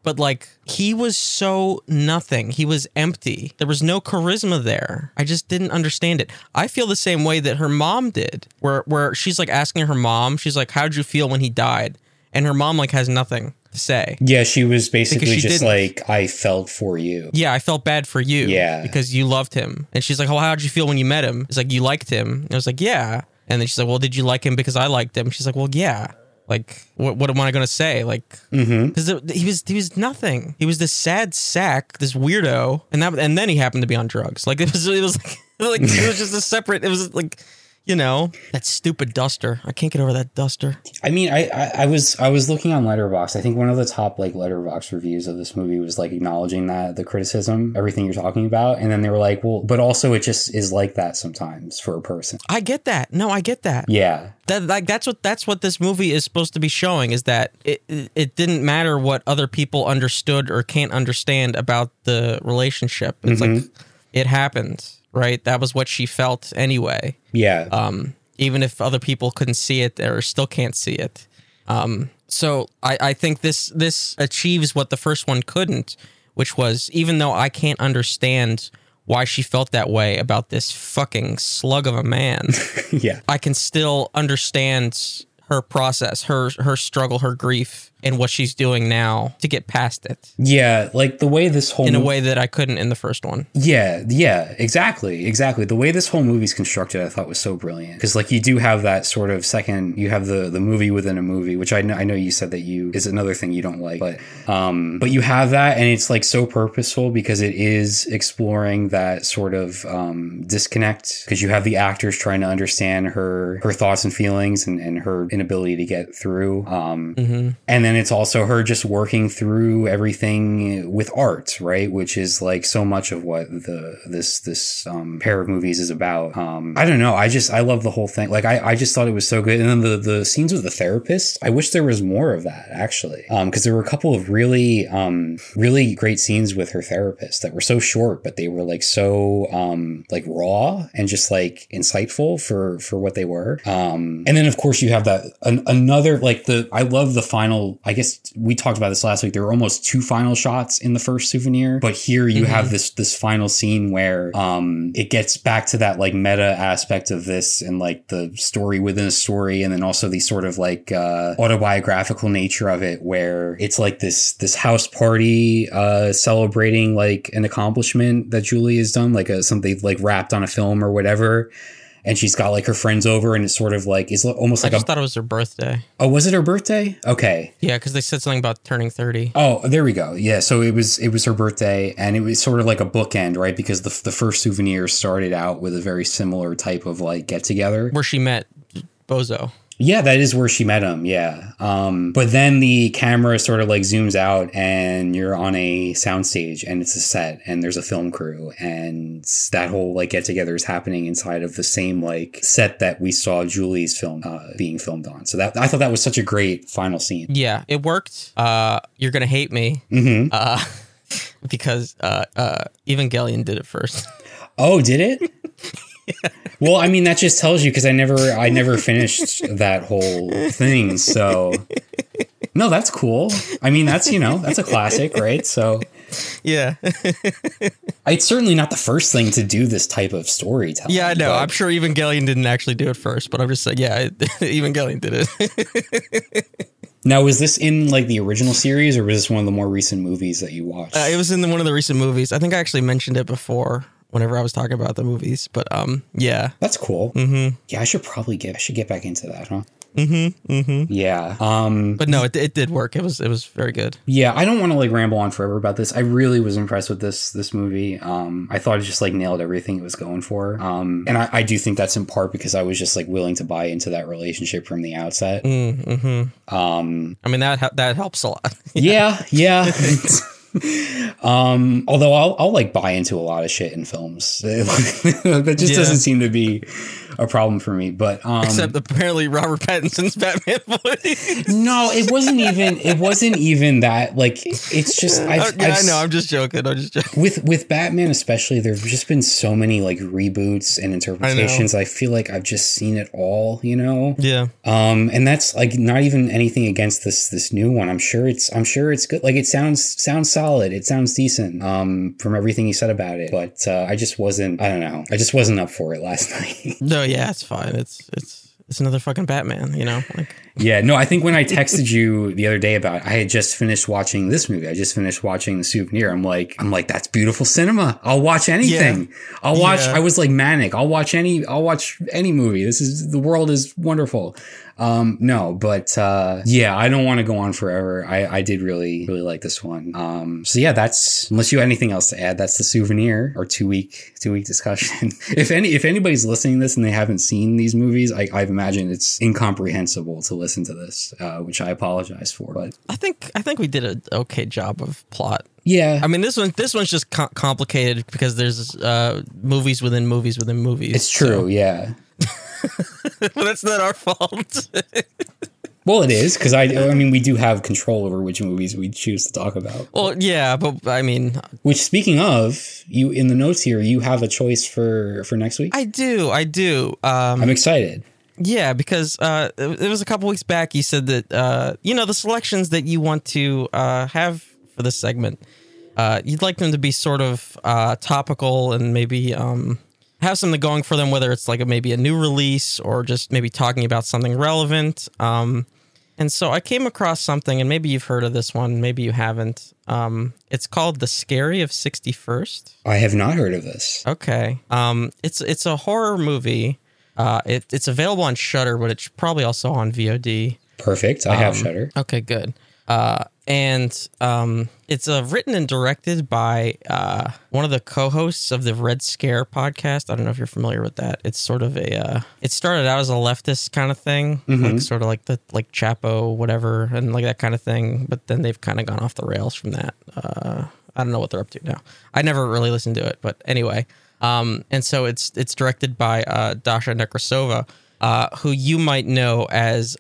But like, he was so nothing. He was empty. There was no charisma there. I just didn't understand it. I feel the same way that her mom did, where she's like asking her mom, she's like, how'd you feel when he died? And her mom like has nothing to say. Yeah, she was basically just like, I felt for you. Yeah, I felt bad for you. Yeah. Because you loved him. And she's like, oh, how'd you feel when you met him? It's like, you liked him. And I was like, yeah. And then she's like, well, did you like him because I liked him? She's like, well, yeah. Like, what am I going to say? Like, because he was nothing. He was this sad sack, this weirdo. And then he happened to be on drugs. Like, it was like it was just a separate, it was like, you know, that stupid duster. I can't get over that duster. I mean, I was looking on Letterboxd. I think one of the top like Letterboxd reviews of this movie was like acknowledging that the criticism, everything you're talking about, and then they were like, well, but also it just is like that sometimes for a person. I get that. No, I get that. Yeah. That's what this movie is supposed to be showing, is that it didn't matter what other people understood or can't understand about the relationship. It's like, it happened. Right. That was what she felt anyway. Yeah. Even if other people couldn't see it or still can't see it. So I think this achieves what the first one couldn't, which was, even though I can't understand why she felt that way about this fucking slug of a man. Yeah. I can still understand her process, her struggle, her grief, and what she's doing now to get past it. Yeah, like the way this whole... In a way that I couldn't in the first one. Yeah, exactly. The way this whole movie's constructed, I thought was so brilliant. Because, like, you do have that sort of second... You have the movie within a movie, which I know you said that you... is another thing you don't like. But you have that, and it's, like, so purposeful because it is exploring that sort of disconnect. Because you have the actors trying to understand her thoughts and feelings and her inability to get through. And then it's also her just working through everything with art, right? Which is like so much of what this pair of movies is about. I don't know. I love the whole thing. Like I just thought it was so good. And then the scenes with the therapist, I wish there was more of that actually. Cause there were a couple of really, really great scenes with her therapist that were so short, but they were like so, like raw and just like insightful for what they were. And then of course you have that I love the final, I guess we talked about this last week. There were almost two final shots in the first Souvenir, but here you have this final scene where it gets back to that like meta aspect of this and like the story within a story, and then also the sort of like autobiographical nature of it, where it's like this house party celebrating like an accomplishment that Julie has done, like something like wrapped on a film or whatever. And she's got like her friends over, and it's sort of like it's almost like I just thought it was her birthday. Oh, was it her birthday? Okay. Yeah, because they said something about turning 30. Oh, there we go. Yeah, so it was her birthday, and it was sort of like a bookend, right? Because the first Souvenir started out with a very similar type of like get together where she met Bozo. Yeah, that is where she met him. Yeah. But then the camera sort of like zooms out and you're on a soundstage and it's a set and there's a film crew, and that whole like get together is happening inside of the same like set that we saw Julie's film being filmed on. So that I thought that was such a great final scene. Yeah, it worked. You're going to hate me because Evangelion did it first. Oh, did it? Yeah. Well, I mean, that just tells you because I never finished that whole thing. So, no, that's cool. I mean, that's, that's a classic, right? So, yeah. It's certainly not the first thing to do this type of storytelling. Yeah, I know. I'm sure Evangelion didn't actually do it first, but I'm just saying, yeah, Evangelion did it. Now, was this in like the original series, or was this one of the more recent movies that you watched? It was in one of the recent movies. I think I actually mentioned it before, whenever I was talking about the movies, but yeah. That's cool. Mm-hmm. Yeah, I should get back into that, huh? Mm-hmm, mm-hmm. Yeah. But no, it did work. It was very good. Yeah, I don't want to like ramble on forever about this. I really was impressed with this movie. I thought it just like nailed everything it was going for. And I do think that's in part because I was just like willing to buy into that relationship from the outset. Mm-hmm. I mean, that helps a lot. Yeah. Although I'll like buy into a lot of shit in films. That just doesn't seem to be a problem for me. But except apparently Robert Pattinson's Batman voice. No, it wasn't even that. Like it's just I know. I'm just joking. With Batman especially, there've just been so many like reboots and interpretations. I feel like I've just seen it all. Yeah. And that's like not even anything against this new one. I'm sure it's good. Like it sounds solid. It sounds decent from everything you said about it, but I just wasn't up for it last night. No, yeah, it's fine. It's another fucking Batman, like. Yeah, no, I think when I texted you the other day about it, I had just finished watching this movie. I just finished watching The Souvenir. I'm like, that's beautiful cinema. I'll watch anything. Yeah. I was like manic. I'll watch any movie. The world is wonderful. No, but, yeah, I don't want to go on forever. I did really, really like this one. So yeah, unless you have anything else to add, that's The Souvenir, our two week discussion. If anybody's listening to this and they haven't seen these movies, I imagine it's incomprehensible to listen to this, which I apologize for, but I think we did an okay job of plot. Yeah. I mean, this one's just complicated because there's, movies within movies within movies. It's true. So. Yeah. But that's not our fault. Well, it is, because I mean, we do have control over which movies we choose to talk about. Well, yeah, but I mean... Which, speaking of, you in the notes here, you have a choice for next week? I do. I'm excited. Yeah, because it was a couple weeks back you said that, the selections that you want to have for this segment... You'd like them to be sort of topical and maybe have something going for them, whether it's like maybe a new release or just maybe talking about something relevant. And so I came across something, and maybe you've heard of this one, maybe you haven't. It's called The Scary of 61st. I have not heard of this. Okay. It's a horror movie. It's available on Shudder, but it's probably also on VOD. Perfect. I have Shudder. Okay, good. And it's written and directed by one of the co-hosts of the Red Scare podcast. I don't know if you're familiar with that. It's sort of it started out as a leftist kind of thing, like sort of like the Chapo, whatever, and like that kind of thing. But then they've kind of gone off the rails from that. I don't know what they're up to now. I never really listened to it, but anyway. And so it's directed by Dasha Nekrasova, who you might know as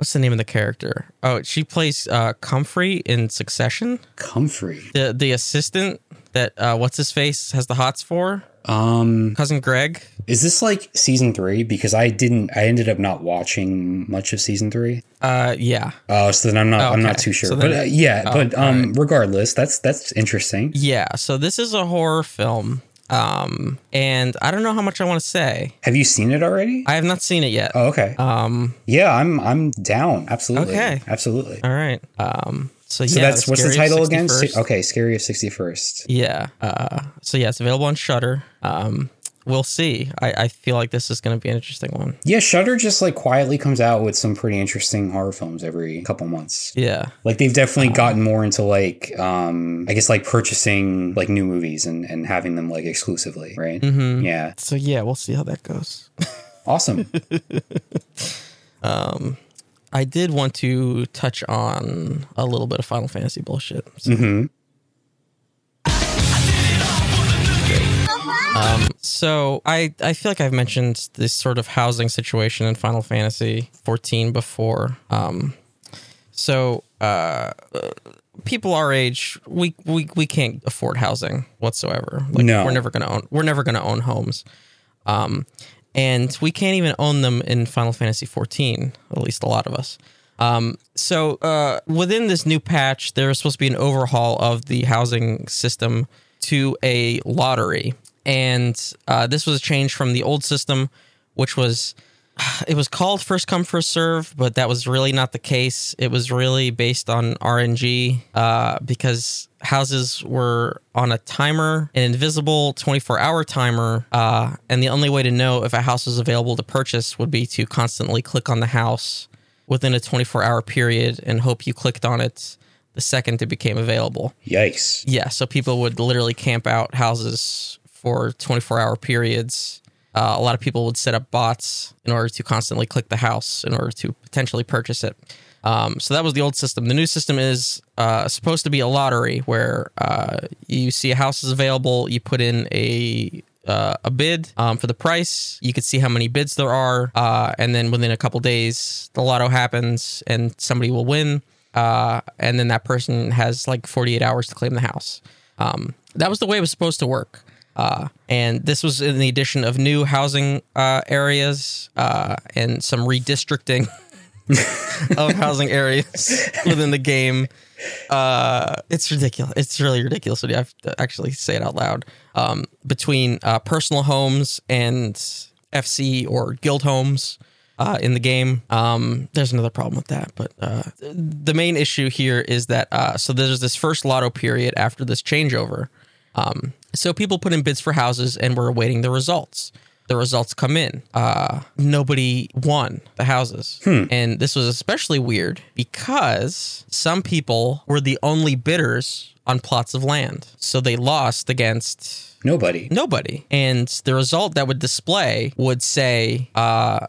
what's the name of the character? Oh, she plays Comfrey in Succession. Comfrey, the assistant that what's his face has the hots for. Cousin Greg. Is this like season 3? Because I ended up not watching much of season 3. Yeah. Oh, so then I'm not too sure. So but right. Regardless, that's interesting. Yeah. So this is a horror film. And I don't know how much I want to say. Have you seen it already? I have not seen it yet. Oh, okay. Yeah, I'm down. Absolutely. Okay. Absolutely. All right. So that's what's the title again? Okay. Scary of 61st. Yeah. So it's available on Shudder. We'll see. I feel like this is going to be an interesting one. Yeah, Shudder just like quietly comes out with some pretty interesting horror films every couple months. Yeah. Like they've definitely gotten more into like, I guess like purchasing like new movies and having them like exclusively, right? Mm-hmm. Yeah. So yeah, we'll see how that goes. Awesome. I did want to touch on a little bit of Final Fantasy bullshit. So. Mm-hmm. So I feel like I've mentioned this sort of housing situation in Final Fantasy XIV before. People our age, we can't afford housing whatsoever. Like, no, we're never going to own homes. And we can't even own them in Final Fantasy XIV, at least a lot of us. So within this new patch, there is supposed to be an overhaul of the housing system to a lottery. And this was a change from the old system, which was, it was called first come, first serve, but that was really not the case. It was really based on RNG because houses were on a timer, an invisible 24-hour timer. And the only way to know if a house was available to purchase would be to constantly click on the house within a 24-hour period and hope you clicked on it the second it became available. Yikes. Yeah, so people would literally camp out houses for 24-hour periods. A lot of people would set up bots in order to constantly click the house in order to potentially purchase it. So that was the old system. The new system is supposed to be a lottery where you see a house is available, you put in a bid for the price, you could see how many bids there are, and then within a couple days, the lotto happens and somebody will win, and then that person has like 48 hours to claim the house. That was the way it was supposed to work. And this was in the addition of new housing areas and some redistricting of housing areas within the game. It's ridiculous. It's really ridiculous. I have to actually say it out loud. Between personal homes and FC or guild homes in the game. There's another problem with that. But the main issue here is that so there's this first lotto period after this changeover. So people put in bids for houses and we're awaiting the results. The results come in. Nobody won the houses. And this was especially weird because some people were the only bidders on plots of land. So they lost against nobody. And the result that would display would say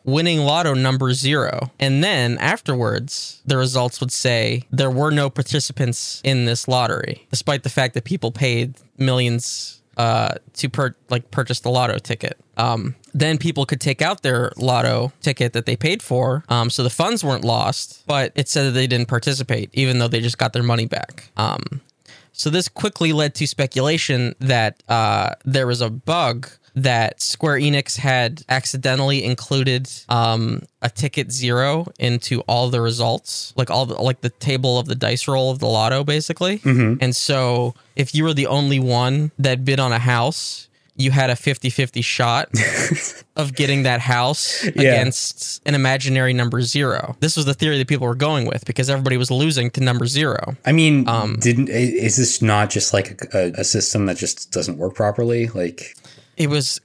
winning lotto number 0. And then afterwards, the results would say there were no participants in this lottery, despite the fact that people paid millions to purchase the lotto ticket. Then people could take out their lotto ticket that they paid for, so the funds weren't lost, but it said that they didn't participate, even though they just got their money back. So this quickly led to speculation that there was a bug that Square Enix had accidentally included a ticket zero into all the results, like all the, like the table of the dice roll of the lotto, basically. Mm-hmm. And so if you were the only one that bid on a house, you had a 50-50 shot of getting that house against an imaginary number zero. This was the theory that people were going with because everybody was losing to number zero. I mean, is this not just like a system that just doesn't work properly? Like it was,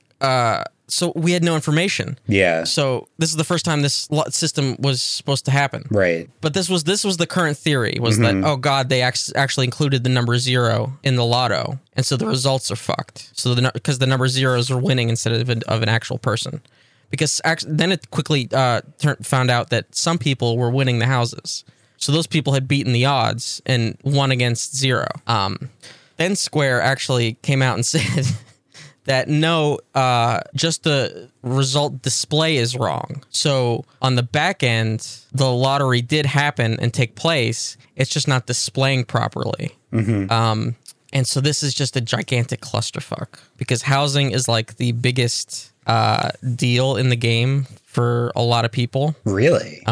so we had no information. Yeah. So this is the first time this system was supposed to happen. Right. But this was the current theory was that, oh God, they actually included the number zero in the lotto. And so the results are fucked. So because the number zeros are winning instead of an actual person. Because then it quickly found out that some people were winning the houses. So those people had beaten the odds and won against zero. Then Square actually came out and said... that just the result display is wrong. So on the back end, the lottery did happen and take place. It's just not displaying properly. Mm-hmm. And so this is just a gigantic clusterfuck because housing is like the biggest deal in the game for a lot of people. Really?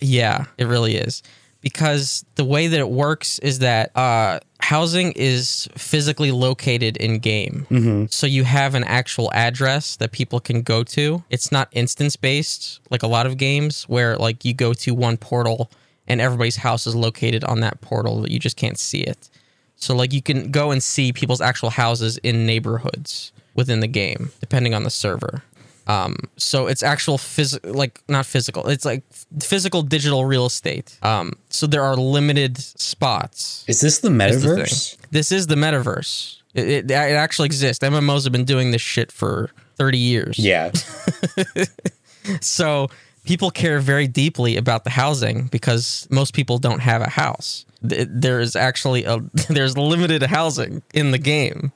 Yeah, it really is. Because the way that it works is that housing is physically located in-game. Mm-hmm. So you have an actual address that people can go to. It's not instance-based, like a lot of games, where like you go to one portal and everybody's house is located on that portal, that you just can't see it. So like you can go and see people's actual houses in neighborhoods within the game, depending on the server. So it's actual it's like physical digital real estate. So there are limited spots. Is this the metaverse? This is the metaverse. It actually exists. MMOs have been doing this shit for 30 years. Yeah. So people care very deeply about the housing because most people don't have a house. There is actually there's limited housing in the game.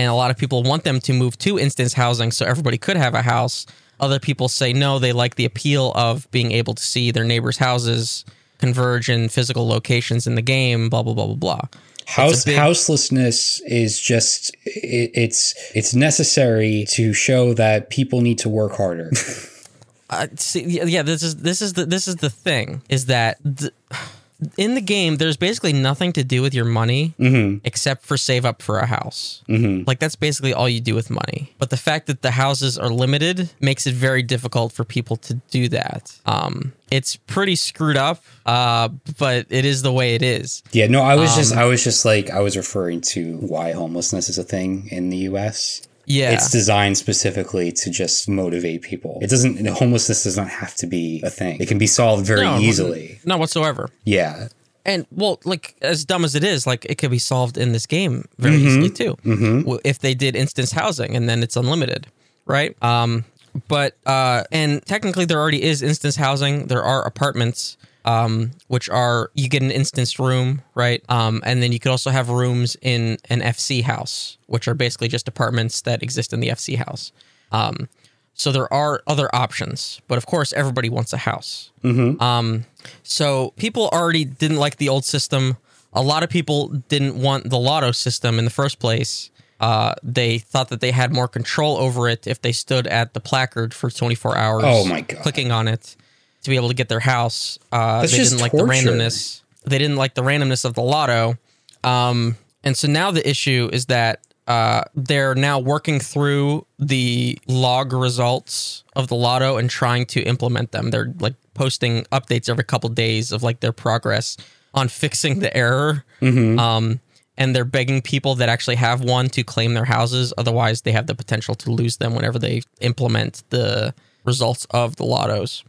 And a lot of people want them to move to instance housing so everybody could have a house. Other people say no, they like the appeal of being able to see their neighbors' houses converge in physical locations in the game, blah, blah, blah, blah, blah. Houselessness is just, it's necessary to show that people need to work harder. This is the thing, is that... in the game, there's basically nothing to do with your money except for save up for a house. Mm-hmm. Like, that's basically all you do with money. But the fact that the houses are limited makes it very difficult for people to do that. It's pretty screwed up, but it is the way it is. Yeah, no, I was referring to why homelessness is a thing in the U.S. Yeah. It's designed specifically to just motivate people. Homelessness does not have to be a thing. It can be solved very easily. Not whatsoever. Yeah. And well, like as dumb as it is, like it could be solved in this game very easily too. Mm-hmm. If they did instance housing and then it's unlimited, right? But technically there already is instance housing. There are apartments, which are, you get an instance room, right? And then you could also have rooms in an FC house, which are basically just apartments that exist in the FC house. So there are other options, but of course everybody wants a house. Mm-hmm. So people already didn't like the old system. A lot of people didn't want the lotto system in the first place. They thought that they had more control over it if they stood at the placard for 24 hours. Oh my God. Clicking on it. To be able to get their house. They didn't like the randomness. They didn't like the randomness of the lotto. And so now the issue is that they're now working through the log results of the lotto and trying to implement them. They're like posting updates every couple of days of like their progress on fixing the error. Mm-hmm. And they're begging people that actually have one to claim their houses. Otherwise, they have the potential to lose them whenever they implement the results of the lottos.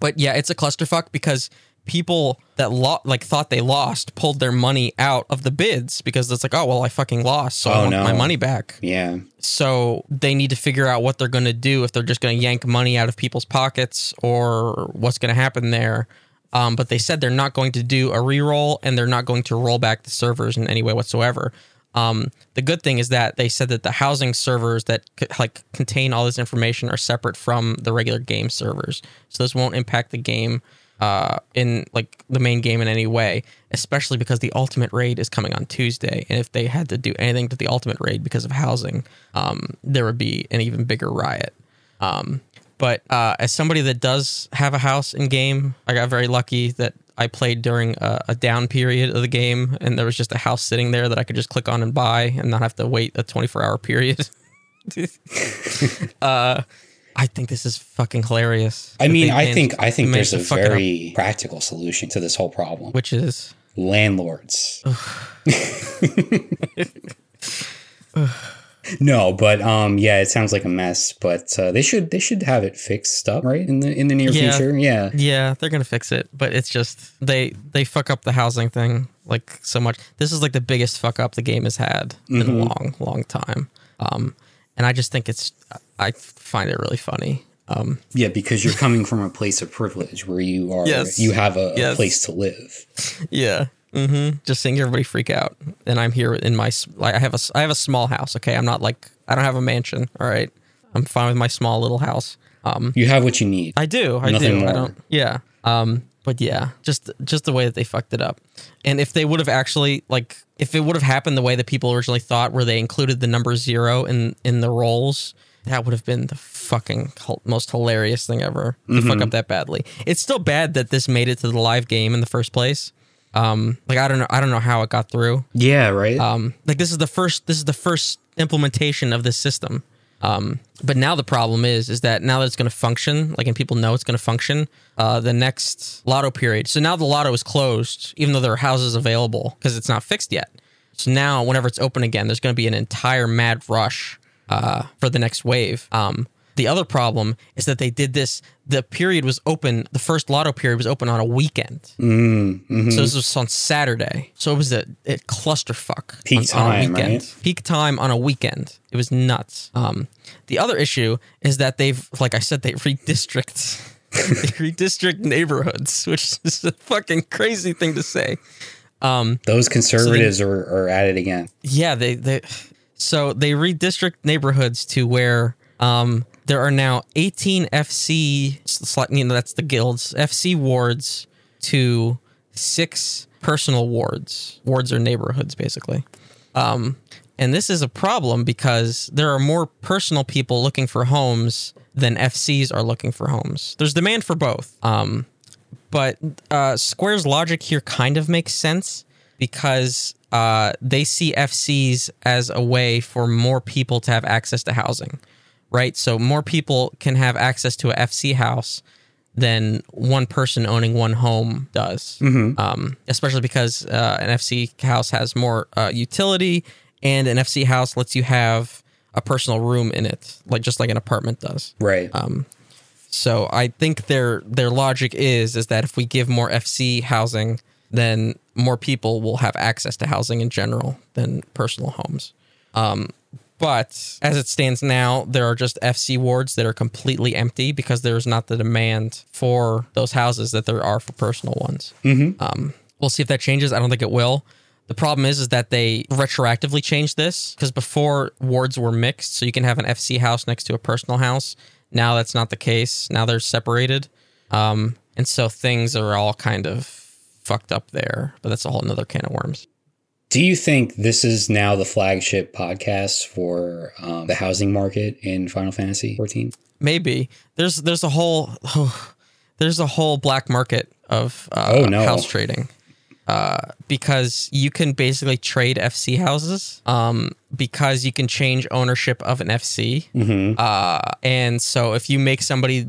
But yeah, it's a clusterfuck because people that thought they lost pulled their money out of the bids because it's like, oh, well, I fucking lost, so I want my money back. Yeah. So they need to figure out what they're going to do, if they're just going to yank money out of people's pockets or what's going to happen there. But they said they're not going to do a reroll and they're not going to roll back the servers in any way whatsoever. The good thing is that they said that the housing servers that contain all this information are separate from the regular game servers. So this won't impact the game. in like the main game in any way, especially because the Ultimate Raid is coming on Tuesday, and if they had to do anything to the Ultimate Raid because of housing, there would be an even bigger riot. But as somebody that does have a house in game, I got very lucky that I played during a down period of the game, and there was just a house sitting there that I could just click on and buy and not have to wait a 24-hour period. I think this is fucking hilarious. I mean, I think there's a very practical solution to this whole problem, which is landlords. No, but yeah, it sounds like a mess. But they should have it fixed up, right, in the near future. Yeah, they're gonna fix it. But it's just they fuck up the housing thing like so much. This is like the biggest fuck up the game has had in a long time. And I just think I find it really funny. Yeah, because you're coming from a place of privilege where you are, you have a place to live. Yeah. Mm-hmm. Just seeing everybody freak out. And I'm here in my, like, I have a small house. Okay. I'm not like, I don't have a mansion. All right. I'm fine with my small little house. You have what you need. I do. Nothing more. I don't. Yeah. But yeah, just the way that they fucked it up. And if they would have actually, like, if it would have happened the way that people originally thought, where they included the number 0 in the rolls, that would have been the fucking most hilarious thing ever to fuck up that badly. It's still bad that this made it to the live game in the first place. Like, I don't know how it got through. Yeah, right. Like, this is the first implementation of this system. But now the problem is that now that it's going to function, like, and people know it's going to function, the next lotto period. So now the lotto is closed, even though there are houses available, because it's not fixed yet. So now whenever it's open again, there's going to be an entire mad rush for the next wave. The other problem is that they did this. The period was open. The first lotto period was open on a weekend. So this was on Saturday. So it was a clusterfuck. Peak time on a weekend. It was nuts. The other issue is that they've, like I said, they redistrict neighborhoods, which is a fucking crazy thing to say. Those conservatives are at it again. Yeah. They redistrict neighborhoods to where there are now 18 FC, you know, that's the guilds, FC wards to 6 personal wards. Wards are neighborhoods, basically. And this is a problem because there are more personal people looking for homes than FCs are looking for homes. There's demand for both. But Square's logic here kind of makes sense because they see FCs as a way for more people to have access to housing. Right, so more people can have access to an FC house than one person owning one home does. Especially because an FC house has more utility, and an FC house lets you have a personal room in it, like just like an apartment does. Right. So I think their logic is that if we give more FC housing, then more people will have access to housing in general than personal homes. But as it stands now, there are just FC wards that are completely empty because there's not the demand for those houses that there are for personal ones. We'll see if that changes. I don't think it will. The problem is that they retroactively changed this because before wards were mixed, so you can have an FC house next to a personal house. Now that's not the case. Now they're separated. And so things are all kind of fucked up there. But that's a whole nother can of worms. Do you think this is now the flagship podcast for the housing market in Final Fantasy XIV? Maybe there's a whole black market of house trading because you can basically trade FC houses because you can change ownership of an FC. And so if you make somebody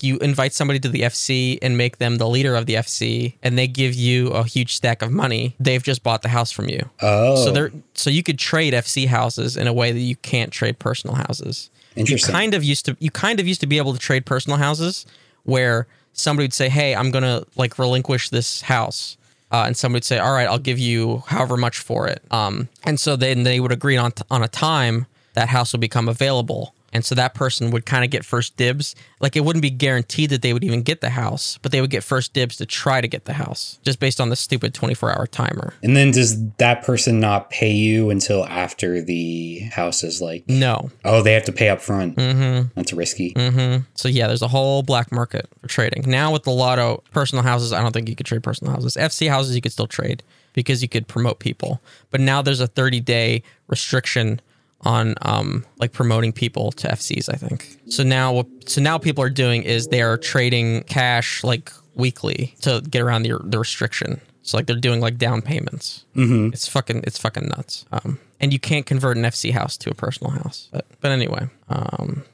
you invite somebody to the FC and make them the leader of the FC and they give you a huge stack of money, they've just bought the house from you. Oh. So you could trade FC houses in a way that you can't trade personal houses. Interesting. You kind of used to be able to trade personal houses where somebody would say, "Hey, I'm going to like relinquish this house." And somebody would say, "All right, I'll give you however much for it." And so then they would agree on a time that house would become available. And so that person would kind of get first dibs. Like, it wouldn't be guaranteed that they would even get the house, but they would get first dibs to try to get the house just based on the stupid 24-hour timer. And then does that person not pay you until after the house is like... No. Oh, they have to pay up front. Mm-hmm. That's risky. Mm-hmm. So yeah, there's a whole black market for trading. Now with the lotto, personal houses, I don't think you could trade personal houses. FC houses, you could still trade because you could promote people. But now there's a 30-day restriction on like promoting people to FCs, I think. So now people are doing is they are trading cash like weekly to get around the restriction. So like they're doing like down payments. Mm-hmm. It's fucking nuts. And you can't convert an FC house to a personal house. But anyway.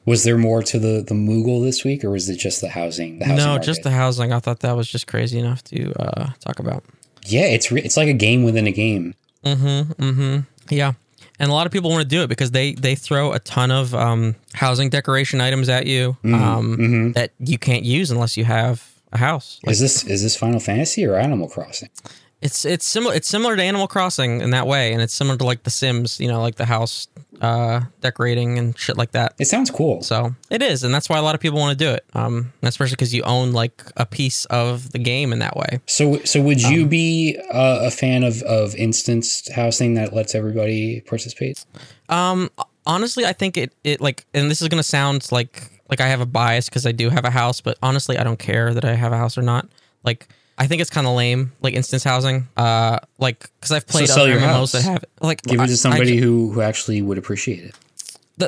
Was there more to the Moogle this week, or was it just the housing? No, just the housing. I thought that was just crazy enough to talk about. Yeah, it's like a game within a game. Mm-hmm. Mm-hmm. Yeah. And a lot of people want to do it because they throw a ton of housing decoration items at you that you can't use unless you have a house. Like, is this Final Fantasy or Animal Crossing? It's similar to Animal Crossing in that way, and it's similar to like The Sims, you know, like the house decorating and shit like that. It sounds cool. So it is, and that's why a lot of people want to do it. Especially because you own like a piece of the game in that way. So would you be a fan of instanced housing that lets everybody participate? Honestly, I think it like, and this is gonna sound like I have a bias because I do have a house, but honestly, I don't care that I have a house or not. Like, I think it's kind of lame, like instance housing. Because I've played other MMOs that have it. Like, give it to somebody who actually would appreciate it.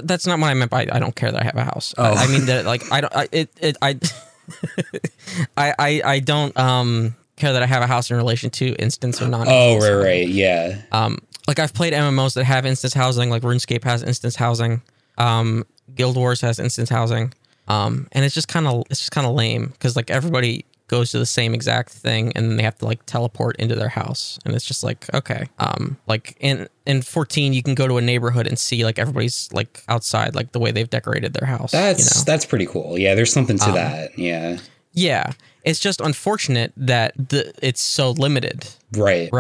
That's not what I meant by I don't care that I have a house. Oh. I mean that like I don't. I don't care that I have a house in relation to instance or non. Oh, right, yeah. Like I've played MMOs that have instance housing. Like RuneScape has instance housing. Guild Wars has instance housing. And it's just kind of lame because like everybody goes to the same exact thing, and then they have to like teleport into their house, and it's just like, okay. Like in 14, you can go to a neighborhood and see like everybody's like outside, like the way they've decorated their house. That's pretty cool. Yeah, there's something to that. Yeah. It's just unfortunate that it's so limited. Right.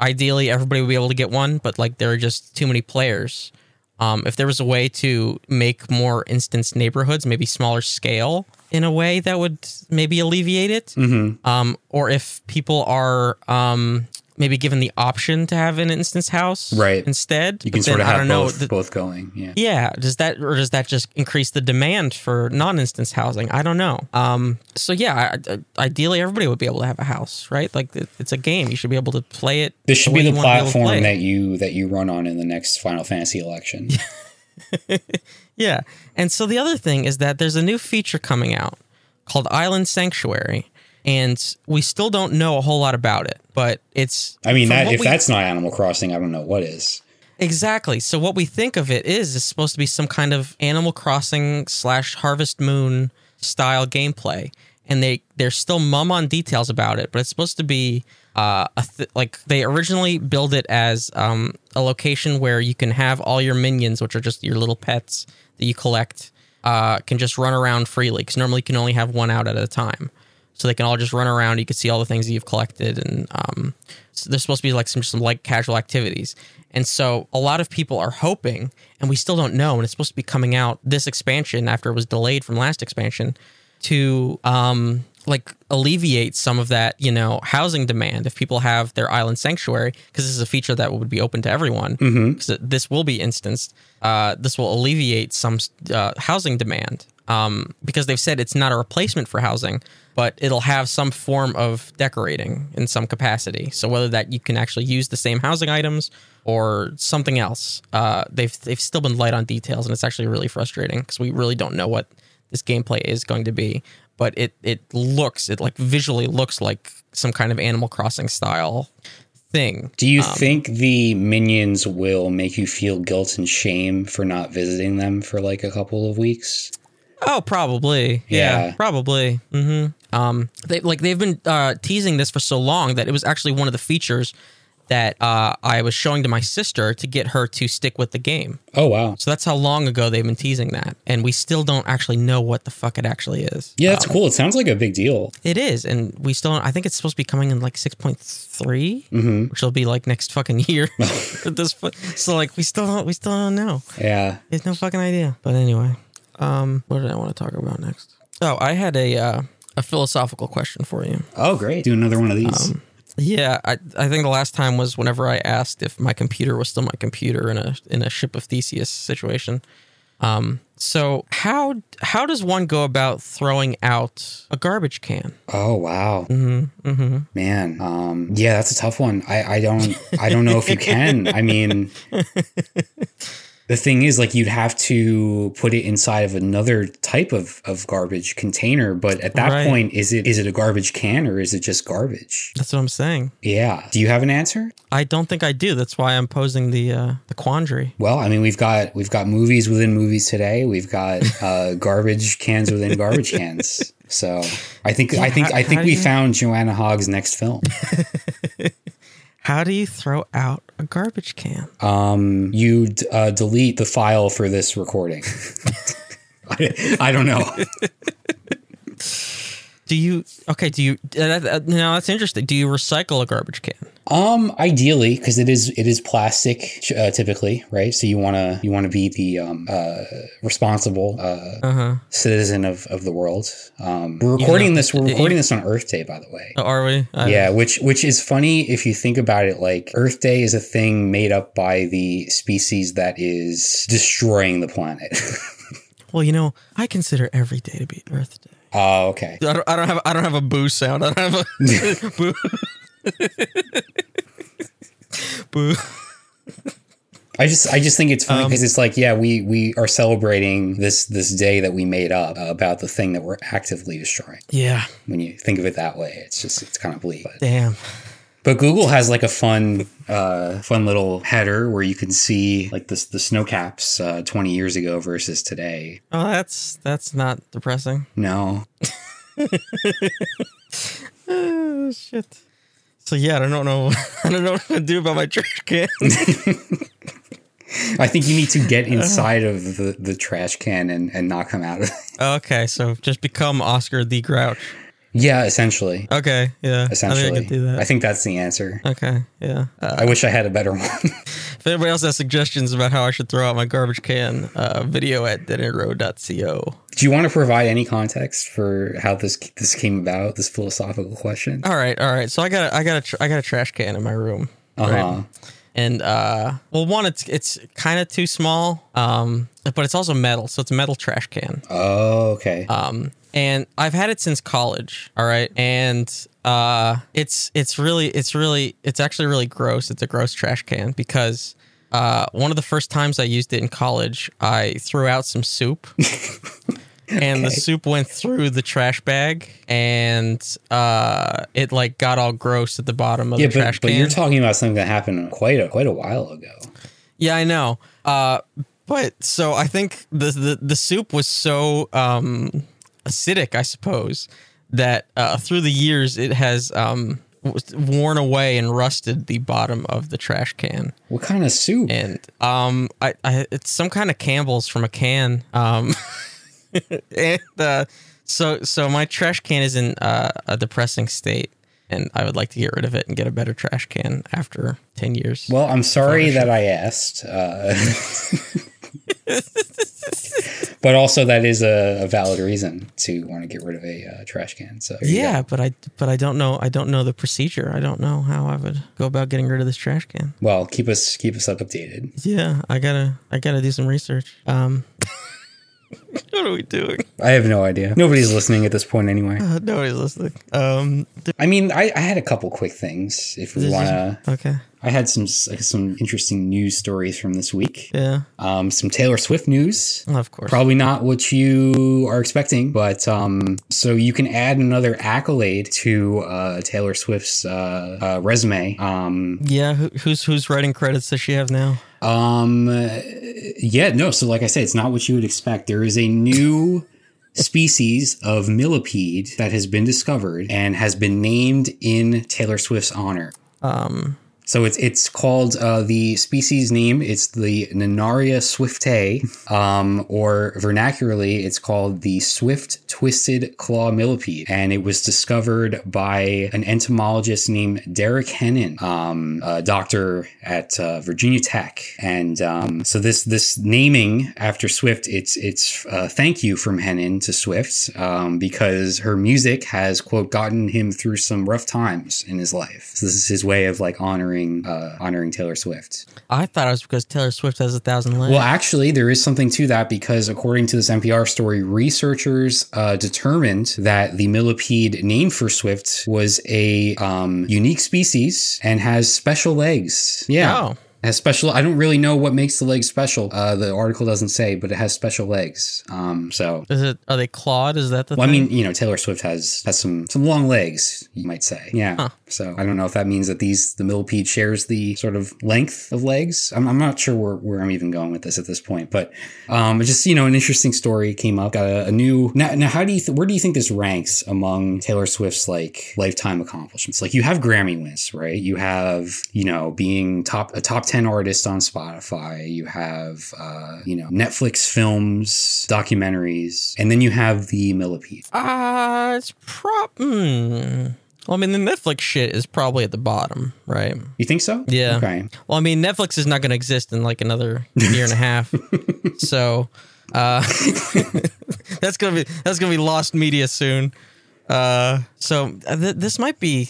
Ideally, everybody would be able to get one, but like there are just too many players. If there was a way to make more instance neighborhoods, maybe smaller scale, in a way that would maybe alleviate it. Mm-hmm. Or if people are maybe given the option to have an instance house instead. You can sort of have both going. Yeah. Does that just increase the demand for non-instance housing? I don't know. So yeah, ideally everybody would be able to have a house, right? Like it's a game. You should be able to play it. This should be the platform that you run on in the next Final Fantasy election. Yeah. And so the other thing is that there's a new feature coming out called Island Sanctuary, and we still don't know a whole lot about it, but it's... I mean, that's not Animal Crossing, I don't know what is. Exactly. So what we think of it is supposed to be some kind of Animal Crossing / Harvest Moon style gameplay, and they're still mum on details about it, but it's supposed to be... they originally build it as a location where you can have all your minions, which are just your little pets that you collect, can just run around freely, because normally you can only have one out at a time. So they can all just run around. You can see all the things that you've collected, and so there's supposed to be like some like casual activities. And so a lot of people are hoping, and we still don't know, and it's supposed to be coming out this expansion after it was delayed from last expansion, to like alleviate some of that, you know, housing demand if people have their Island Sanctuary, because this is a feature that would be open to everyone. Mm-hmm. This will be instanced. This will alleviate some housing demand because they've said it's not a replacement for housing, but it'll have some form of decorating in some capacity. So whether that you can actually use the same housing items or something else, they've still been light on details, and it's actually really frustrating because we really don't know what this gameplay is going to be. But it visually looks like some kind of Animal Crossing style thing. Do you think the minions will make you feel guilt and shame for not visiting them for like a couple of weeks? Oh, probably. Yeah. Probably. Mm-hmm. They've been teasing this for so long that it was actually one of the features that I was showing to my sister to get her to stick with the game. Oh, wow. So that's how long ago they've been teasing that. And we still don't actually know what the fuck it actually is. Yeah, that's cool. It sounds like a big deal. It is. And we still don't, I think it's supposed to be coming in like 6.3, which will be like next fucking year. So like we still don't know. Yeah. There's no fucking idea. But anyway, what did I want to talk about next? Oh, I had a philosophical question for you. Oh, great. Do another one of these. Yeah, I think the last time was whenever I asked if my computer was still my computer in a Ship of Theseus situation. So how does one go about throwing out a garbage can? Oh, wow. Man. Yeah, that's a tough one. I don't know if you can. I mean, the thing is, like, you'd have to put it inside of another type of garbage container. But at that point, is it a garbage can or is it just garbage? That's what I'm saying. Yeah. Do you have an answer? I don't think I do. That's why I'm posing the quandary. Well, I mean, we've got movies within movies today. We've got garbage cans within garbage cans. So I think we found Joanna Hogg's next film. How do you throw out a garbage can? You delete the file for this recording. I don't know. Now that's interesting. Do you recycle a garbage can? Ideally, because it is plastic typically, right? So you want to be the responsible citizen of the world. We're recording this on Earth Day, by the way. Are we? Yeah, which is funny if you think about it. Like, Earth Day is a thing made up by the species that is destroying the planet. Well, you know, I consider every day to be Earth Day. Oh, okay. I don't have a boo sound. I don't have a boo. Boo. I just think it's funny because it's like, yeah, we are celebrating this day that we made up about the thing that we're actively destroying. Yeah. When you think of it that way, it's kind of bleak. But. Damn. But Google has like a fun little header where you can see like the snow caps 20 years ago versus today. Oh, that's not depressing. No. Oh, shit. So yeah, I don't know what to do about my trash can. I think you need to get inside of the trash can and not come out of it. Okay, so just become Oscar the Grouch. Yeah, essentially. Okay, yeah. Essentially. I think I could do that. I think that's the answer. Okay, yeah. I wish I had a better one. If anybody else has suggestions about how I should throw out my garbage can, video at DeadEndRoad.co. Do you want to provide any context for how this came about, this philosophical question? All right. So I got a trash can in my room. Right? And, well, one, it's kind of too small, but it's also metal, so it's a metal trash can. Oh, okay. And I've had it since college, all right? And it's actually really gross. It's a gross trash can because one of the first times I used it in college, I threw out some soup. And the soup went through the trash bag, and it like got all gross at the bottom of the trash can. But you're talking about something that happened quite a while ago. Yeah, I know. But so I think the soup was so acidic, I suppose, that through the years it has worn away and rusted the bottom of the trash can. What kind of soup? And it's some kind of Campbell's from a can. And so my trash can is in a depressing state, and I would like to get rid of it and get a better trash can after 10 years. Well, I'm sorry that I asked, but also that is a valid reason to want to get rid of a trash can. So yeah, but I don't know. I don't know the procedure. I don't know how I would go about getting rid of this trash can. Well, keep us updated. Yeah, I gotta do some research. What are we doing? I have no idea. Nobody's listening at this point anyway. Nobody's listening. I mean, I had a couple quick things if we want to. Okay. I had some interesting news stories from this week. Yeah. Some Taylor Swift news. Of course. Probably not what you are expecting, but so you can add another accolade to Taylor Swift's resume. Yeah. Who's writing credits does she have now? Yeah. No. So, like I said, it's not what you would expect. There is a new species of millipede that has been discovered and has been named in Taylor Swift's honor. So it's called the species name. It's the Nanaria swiftae, or vernacularly, it's called the swift twisted claw millipede. And it was discovered by an entomologist named Derek Hennon, a doctor at Virginia Tech. And so this naming after Swift, it's thank you from Hennon to Swift, because her music has, quote, gotten him through some rough times in his life. So this is his way of like honoring Taylor Swift. I thought it was because Taylor Swift has 1,000 legs. Well, actually, there is something to that, because according to this NPR story, researchers determined that the millipede name for Swift was a unique species and has special legs. Yeah. Oh. Has special. I don't really know what makes the legs special. The article doesn't say, but it has special legs. So is it? Are they clawed? Is that the? Well, thing? I mean, you know, Taylor Swift has some long legs, you might say. Yeah. Huh. So I don't know if that means that the millipede shares the sort of length of legs. I'm not sure where I'm even going with this at this point, but just, you know, an interesting story came up. Got a new. Now how do you where do you think this ranks among Taylor Swift's like lifetime accomplishments? Like, you have Grammy wins, right? You have, you know, being top 10 artists on Spotify. You have, you know, Netflix films, documentaries, and then you have the millipede. It's probably... Well, I mean, the Netflix shit is probably at the bottom, right? You think so? Yeah. Okay. Well, I mean, Netflix is not going to exist in like another year and a half. So that's gonna be lost media soon. So this might be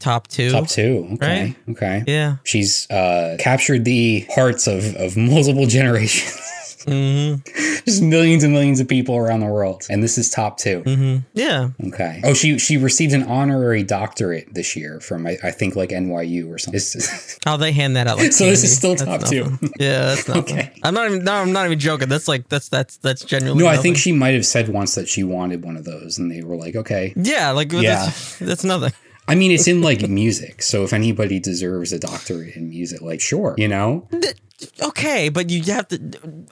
top two. Top two. Okay. Right? Okay. Yeah. She's captured the hearts of multiple generations. Mm-hmm. Just millions and millions of people around the world, and this is top two. Mm-hmm. Yeah. Okay. Oh, she received an honorary doctorate this year from I think like NYU or something. Oh, they hand that out. Like so, candy. This is still that's top nothing. Two. Yeah, that's not okay. I'm not even joking. That's genuinely. No, nothing. I think she might have said once that she wanted one of those, and they were like, okay. Yeah, like yeah. That's nothing. I mean, it's in like music, so if anybody deserves a doctorate in music, like sure, you know. Okay, but you have to.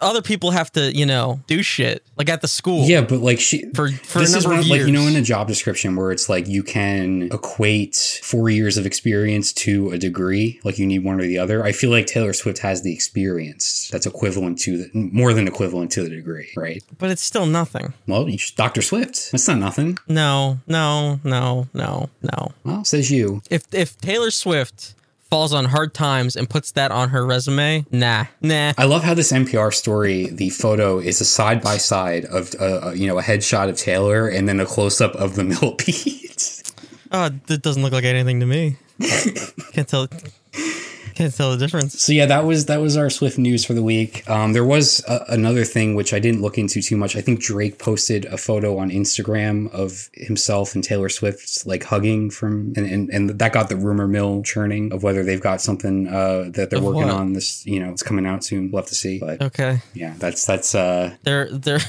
Other people have to, you know, do shit like at the school. Yeah, but like she for this a number is one of years. Like, you know, in a job description where it's like you can equate 4 years of experience to a degree. Like you need one or the other. I feel like Taylor Swift has the experience that's equivalent to more than equivalent to the degree, right? But it's still nothing. Well, Dr. Swift, that's not nothing. No. Well, says you. If Taylor Swift falls on hard times and puts that on her resume. Nah. I love how this NPR story, the photo is a side by side of, you know, a headshot of Taylor and then a close up of the millipede. Oh, that doesn't look like anything to me. Can't tell the difference. So yeah, that was our Swift news for the week. There was another thing which I didn't look into too much. I think Drake posted a photo on Instagram of himself and Taylor Swift like hugging from, and that got the rumor mill churning of whether they've got something that they're working on. This, you know, it's coming out soon. We'll have to see. But okay, yeah, that's they're they're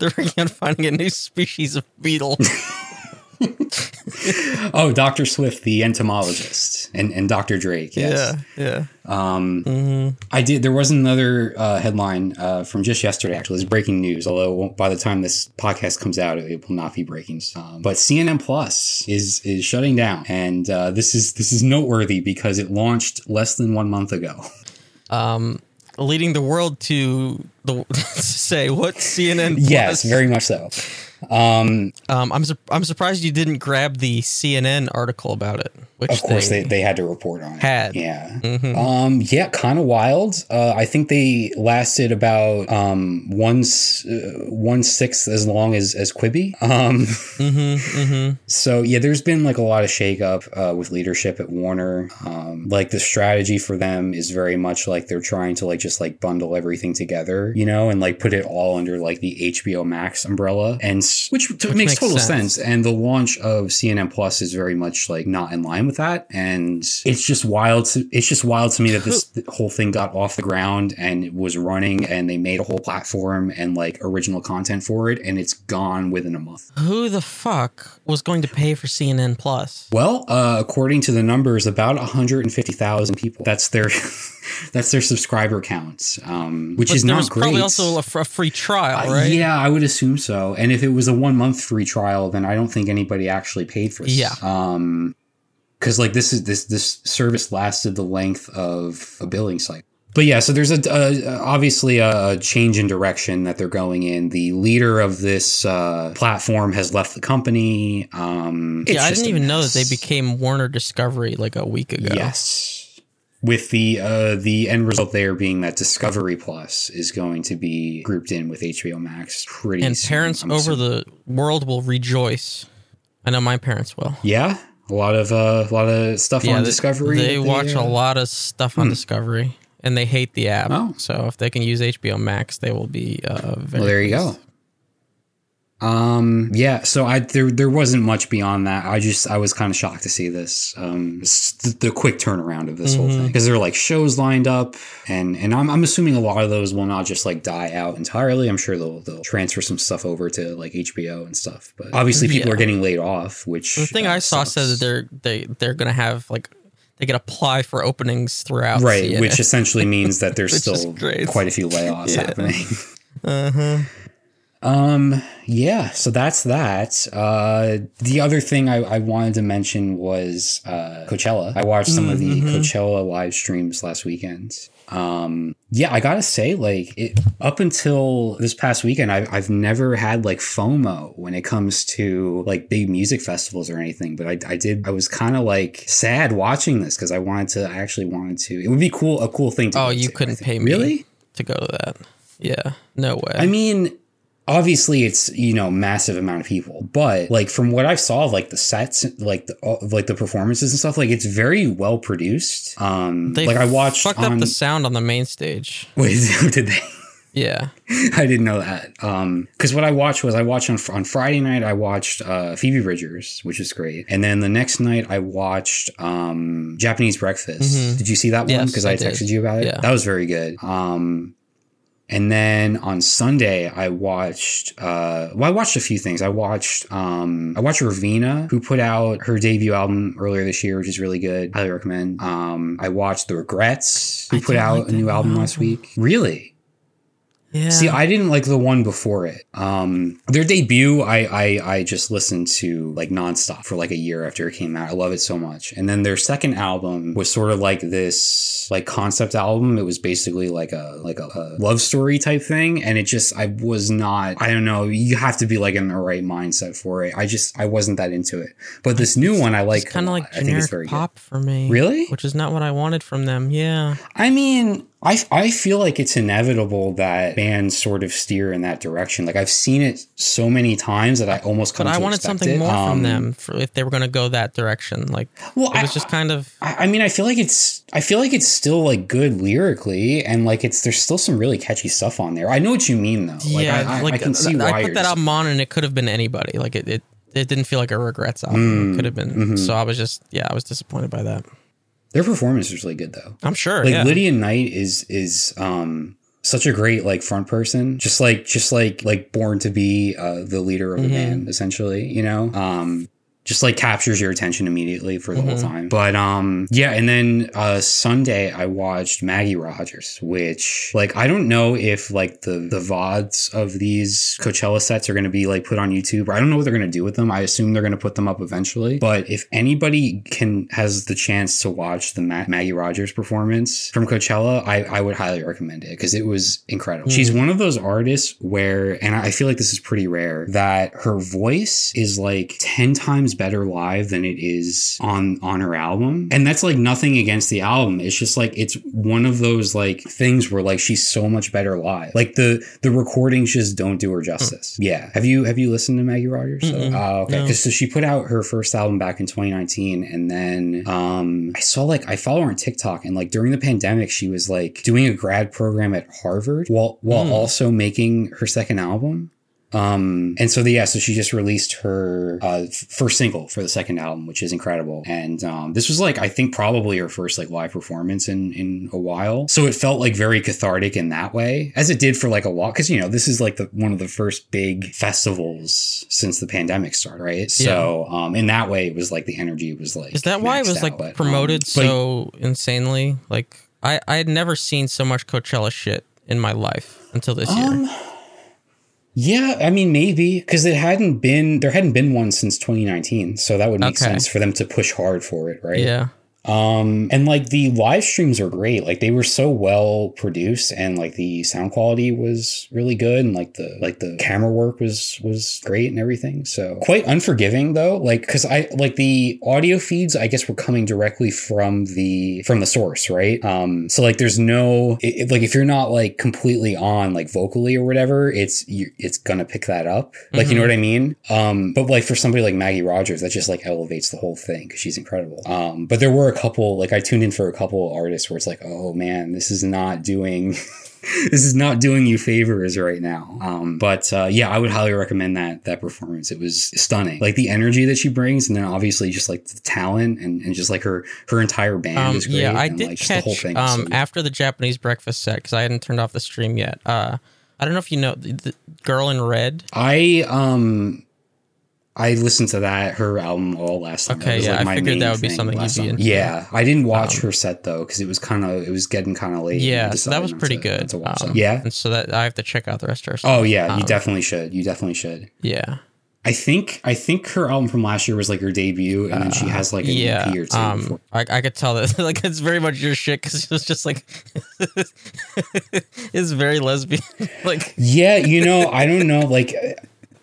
working on finding a new species of beetle. Oh, Dr. Swift, the entomologist, and Dr. Drake. Yes. Yeah. Mm-hmm. There was another headline from just yesterday, actually. It's breaking news, although by the time this podcast comes out, it will not be breaking. But CNN Plus is shutting down. And this is noteworthy because it launched less than 1 month ago. Leading the world to say what CNN Plus. Yes, very much so. I'm surprised you didn't grab the CNN article about it. Which of course they had to report on it. Yeah. Mm-hmm. Yeah, kind of wild. I think they lasted about one sixth as long as Quibi. Mm-hmm, mm-hmm. So yeah, there's been like a lot of shakeup with leadership at Warner. Like the strategy for them is very much like they're trying to like just like bundle everything together, you know, and like put it all under like the HBO Max umbrella, and which makes total sense. And the launch of CNN Plus is very much like not in line with that, and it's just wild to me that this whole thing got off the ground and it was running and they made a whole platform and like original content for it, and it's gone within a month. Who the fuck was going to pay for CNN Plus? Well, according to the numbers, about 150,000 people. That's their subscriber count, which but is not great. Probably also a free trial, right? Yeah, I would assume so. And if it was a 1 month free trial, then I don't think anybody actually paid for it. Yeah. Because like this service lasted the length of a billing cycle. But yeah, so there's obviously a change in direction that they're going in. The leader of this platform has left the company. Yeah, I didn't even know that they became Warner Discovery like a week ago. Yes, with the end result there being that Discovery Plus is going to be grouped in with HBO Max pretty soon. And parents over the world will rejoice. I know my parents will. Yeah, a lot of stuff on Discovery. They watch a lot of stuff on Discovery. And they hate the app. Oh. So if they can use HBO Max, they will be very well, there you pleased. Go. Yeah, so there wasn't much beyond that. I was kind of shocked to see this. The quick turnaround of this whole thing. Because there are like shows lined up. And I'm assuming a lot of those will not just like die out entirely. I'm sure they'll transfer some stuff over to like HBO and stuff. But obviously people are getting laid off, which the thing I saw sucks. Said that they're going to have like they could apply for openings throughout. Right, CNN. Which essentially means that there's still quite a few layoffs happening. Uh-huh. Yeah, so that's that. The other thing I wanted to mention was Coachella. I watched some of the Coachella live streams last weekend. Yeah, I gotta say, like, up until this past weekend, I've never had like FOMO when it comes to like big music festivals or anything. But I was kind of like sad watching this because I actually wanted to. It would be a cool thing to do. Oh, you couldn't pay me really to go to that? Yeah, no way. I mean, obviously, it's, you know, massive amount of people, but like from what I saw, like the sets, like the performances and stuff, like it's very well produced. They like I watched fucked up the sound on the main stage. Wait, did they? Yeah, I didn't know that. Because what I watched on Friday night, I watched Phoebe Bridgers, which is great. And then the next night I watched Japanese Breakfast. Did you see that one? Because I texted you about it. Yeah. That was very good. And then on Sunday, I watched a few things. I watched Ravina, who put out her debut album earlier this year, which is really good. Highly recommend. I watched The Regrets, who put out a new album last week. Really? Yeah. See, I didn't like the one before it. Their debut, I just listened to like nonstop for like a year after it came out. I love it so much. And then their second album was sort of like this like concept album. It was basically like a love story type thing. And it just, I don't know. You have to be like in the right mindset for it. I wasn't that into it. But this new one, I like. It's kind of like generic pop good. For me. Really? Which is not what I wanted from them. Yeah. I mean, I feel like it's inevitable that bands sort of steer in that direction. Like I've seen it so many times that I almost come to expect it. But I wanted something more from them if they were going to go that direction. Like, well, it was just kind of. I mean, I feel like it's still like good lyrically, and like there's still some really catchy stuff on there. I know what you mean though. Like, yeah, I can see why. I put that album on, and it could have been anybody. Like it didn't feel like a Regrets album. It could have been. Mm-hmm. So I was just I was disappointed by that. Their performance is really good, though. I'm sure. Like Lydia Knight is such a great like front person, just like born to be the leader of the band, essentially. You know, just like captures your attention immediately for the whole time. But and then Sunday I watched Maggie Rogers, which like I don't know if like the VODs of these Coachella sets are going to be like put on YouTube. I don't know what they're going to do with them. I assume they're going to put them up eventually. But if anybody has the chance to watch the Maggie Rogers performance from Coachella, I would highly recommend it because it was incredible. She's one of those artists where, and I feel like this is pretty rare, that her voice is like 10 times better live than it is on her album. And that's like nothing against the album. It's just like it's one of those like things where like she's so much better live. Like the recordings just don't do her justice. Yeah. Have you listened to Maggie Rogers? Okay. No. So she put out her first album back in 2019, and then I saw like I follow her on TikTok, and like during the pandemic she was like doing a grad program at Harvard while also making her second album. And so so she just released her first single for the second album, which is incredible. And this was like I think probably her first like live performance in a while, so it felt like very cathartic in that way, as it did for like a lot, because you know this is like one of the first big festivals since the pandemic started, right? So in that way it was like the energy was like, is that why it was like promoted so insanely? Like I had never seen so much Coachella shit in my life until this year. Yeah, I mean, maybe, because there hadn't been one since 2019, so that would make sense for them to push hard for it, right? Yeah. And like the live streams were great. Like they were so well produced, and like the sound quality was really good, and like the camera work was great and everything. So quite unforgiving though. Like, cause I like the audio feeds, I guess, were coming directly from the source. Right. So like there's no, like if you're not like completely on like vocally or whatever, it's going to pick that up. Like, you know what I mean? But like for somebody like Maggie Rogers, that just like elevates the whole thing, cause she's incredible. But there were a couple, like I tuned in for a couple artists where it's like, oh man, this is not doing you favors right now. But I would highly recommend that performance. It was stunning, like the energy that she brings, and then obviously just like the talent and just like her entire band is great. Yeah, I and, did like, catch the whole thing, so. After the Japanese Breakfast set, because I hadn't turned off the stream yet. I don't know if you know the Girl in Red. I listened to her album all last night. Okay, yeah, like I figured that would be something you'd be into. Yeah, I didn't watch her set though, because it was getting kind of late. Yeah, so that was pretty good. To watch yeah, and so that I have to check out the rest of her stuff. Oh yeah, you definitely should. Yeah, I think her album from last year was like her debut, and then she has like an EP or two. I could tell that like it's very much your shit, because it was just like it's very lesbian. Like yeah, you know, I don't know, like.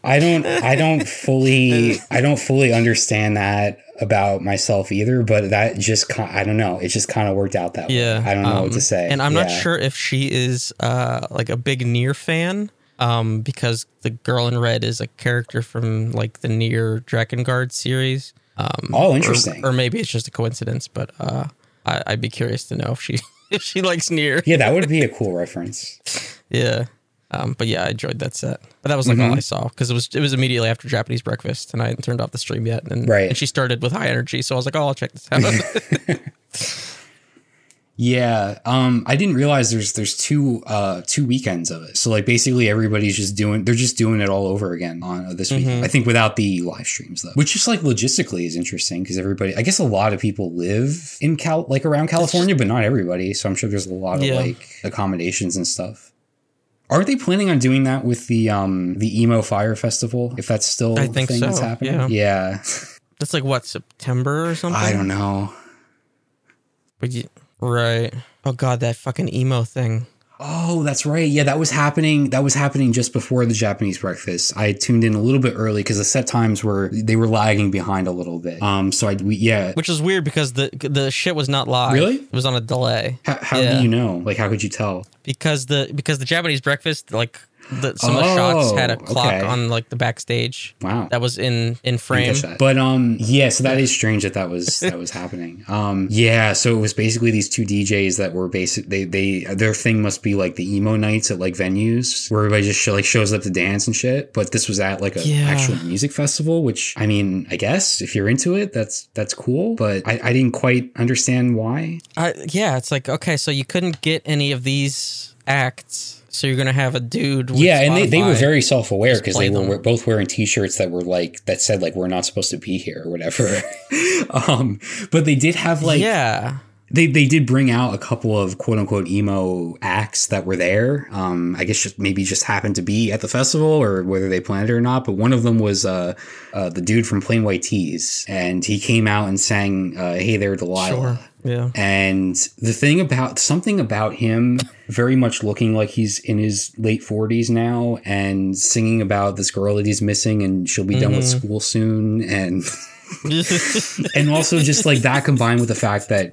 I don't fully understand that about myself either, but that just, I don't know. It just kind of worked out that way. I don't know what to say. And I'm not sure if she is like a big Nier fan, because the Girl in Red is a character from like the Nier Drakengard series. Oh, interesting. Or maybe it's just a coincidence, but I'd be curious to know if she likes Nier. Yeah, that would be a cool reference. Yeah. But yeah, I enjoyed that set. But that was like all I saw, because it was immediately after Japanese Breakfast, and I hadn't turned off the stream yet. And, and she started with high energy, so I was like, oh, I'll check this out. Yeah, I didn't realize there's two weekends of it. So like basically everybody's just doing it all over again on this week. I think without the live streams though, which just like logistically is interesting, because everybody, I guess a lot of people live in around California, but not everybody. So I'm sure there's a lot of like accommodations and stuff. Are they planning on doing that with the Emo Fire Festival? If that's still a thing that's happening? Yeah. That's like what, September or something? I don't know. But right. Oh god, that fucking emo thing. Oh, that's right. Yeah, that was happening. That was happening just before the Japanese Breakfast. I tuned in a little bit early because the set times were lagging behind a little bit. Which is weird, because the shit was not live. Really? It was on a delay. How do you know? Like, how could you tell? Because the Japanese Breakfast, like some of the shots had a clock on like the backstage. Wow, that was in frame. But so that is strange that was happening. So it was basically these two DJs that were basically their thing must be like the emo nights at like venues where everybody just shows up to dance and shit. But this was at like a actual music festival, which I mean, I guess if you're into it, that's cool. But I didn't quite understand why. It's like, okay, so you couldn't get any of these acts. So you're going to have a dude. With and they were very self-aware, because they were both wearing T-shirts that were like, that said like, we're not supposed to be here or whatever. But they did have like, they did bring out a couple of quote unquote emo acts that were there. I guess maybe happened to be at the festival, or whether they planned it or not. But one of them was the dude from Plain White Tees, and he came out and sang "Hey There, Delilah." Sure. Yeah. And the thing about him very much looking like he's in his late 40s now, and singing about this girl that he's missing, and she'll be done with school soon, and and also just like that combined with the fact that,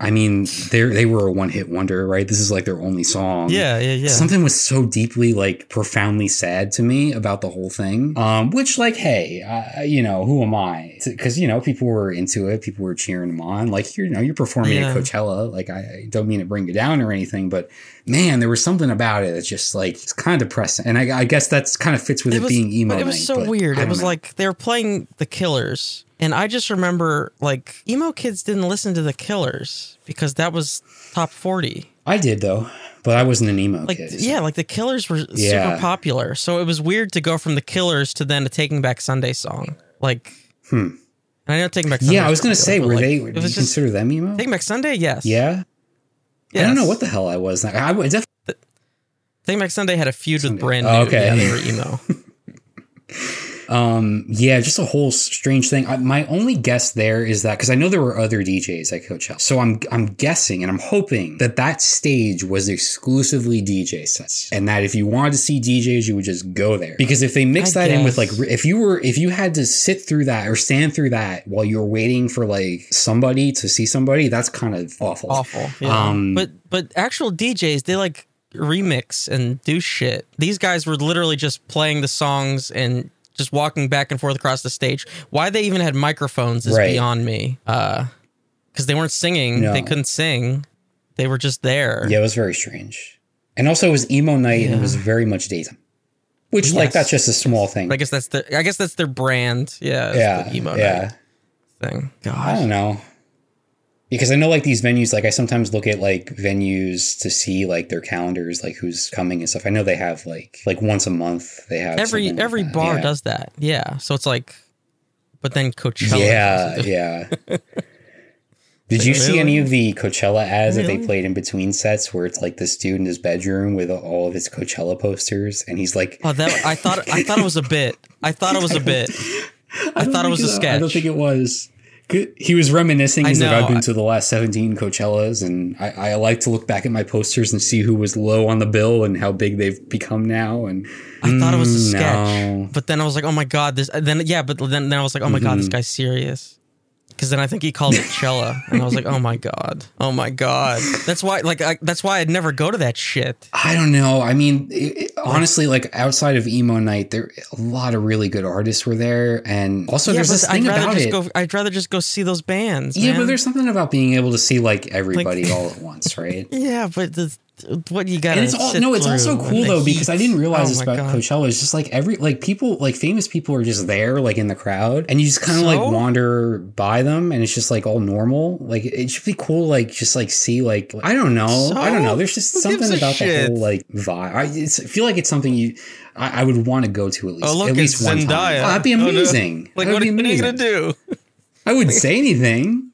I mean, they were a one-hit wonder, right? This is like their only song. Yeah. Something was so deeply, like, profoundly sad to me about the whole thing. Which, like, hey, you know, who am I? Because, you know, people were into it. People were cheering them on. Like, you're performing at Coachella. Like, I don't mean to bring you down or anything, but man, there was something about it that's just, like, it's kind of depressing. And I guess that's kind of fits with it being emo night. It was so weird. It was like they were playing The Killers. And I just remember, like, emo kids didn't listen to The Killers because that was top 40. I did, though, but I wasn't an emo kid. So. Yeah, like, The Killers were super popular. So it was weird to go from The Killers to then a Taking Back Sunday song. Like, and I know Taking Back Sunday. Yeah, I was going to say, did you consider them emo? Taking Back Sunday, yes. Yeah? Yes. I don't know what the hell I was. I definitely. Taking Back Sunday had a feud with Brand New. Okay. Yeah, they were emo. Yeah, just a whole strange thing. My only guess there is that, because I know there were other DJs at Coachella, so I'm guessing and I'm hoping that that stage was exclusively DJ sets, and that if you wanted to see DJs, you would just go there. Because if they mix that in with like, if you had to sit through that or stand through that while you were waiting for like somebody to see somebody, that's kind of awful. Awful. Yeah. But actual DJs, they like remix and do shit. These guys were literally just playing the songs and just walking back and forth across the stage. Why they even had microphones is beyond me. Because they weren't singing. No. They couldn't sing. They were just there. Yeah, it was very strange. And also it was emo night and it was very much daytime. Which, like, that's just a small thing. I guess that's their brand. Yeah. Yeah. The emo night thing. Gosh. I don't know. Because I know, like, these venues, like, I sometimes look at, like, venues to see, like, their calendars, like, who's coming and stuff. I know they have, like once a month, they have... Every like bar does that, yeah. So it's, like... But then Coachella... Yeah, yeah. Did you see any of the Coachella ads that they played in between sets where it's, like, this dude in his bedroom with all of his Coachella posters, and he's, like... Oh, that... I thought it was a bit. I thought it was a sketch. I don't think it was... He was reminiscing. He's like, I've been to the last 17 Coachellas, and I like to look back at my posters and see who was low on the bill and how big they've become now. And I thought it was a sketch, but then I was like, oh my god, this. Then I was like, oh my god, this guy's serious. Because then I think he called it Coachella, and I was like, oh my god. That's why I'd never go to that shit. I don't know. I mean, honestly, like outside of emo night, there a lot of really good artists were there, and also there's this thing about it. I'd rather just go see those bands. Yeah, man. But there's something about being able to see like everybody all at once, right? Yeah, but what you got? It's also cool though because I didn't realize this about Coachella. It's just like people, like famous people, are just there, like in the crowd, and you just kind of like wander by them, and it's just like all normal. Like it should be cool, like just like see, like I don't know. There's just something about the whole like vibe. I feel like it's something I would want to go to at least. Oh, look, at least one time. Oh, that'd be amazing. No. Like that'd what are you gonna do? I wouldn't say anything.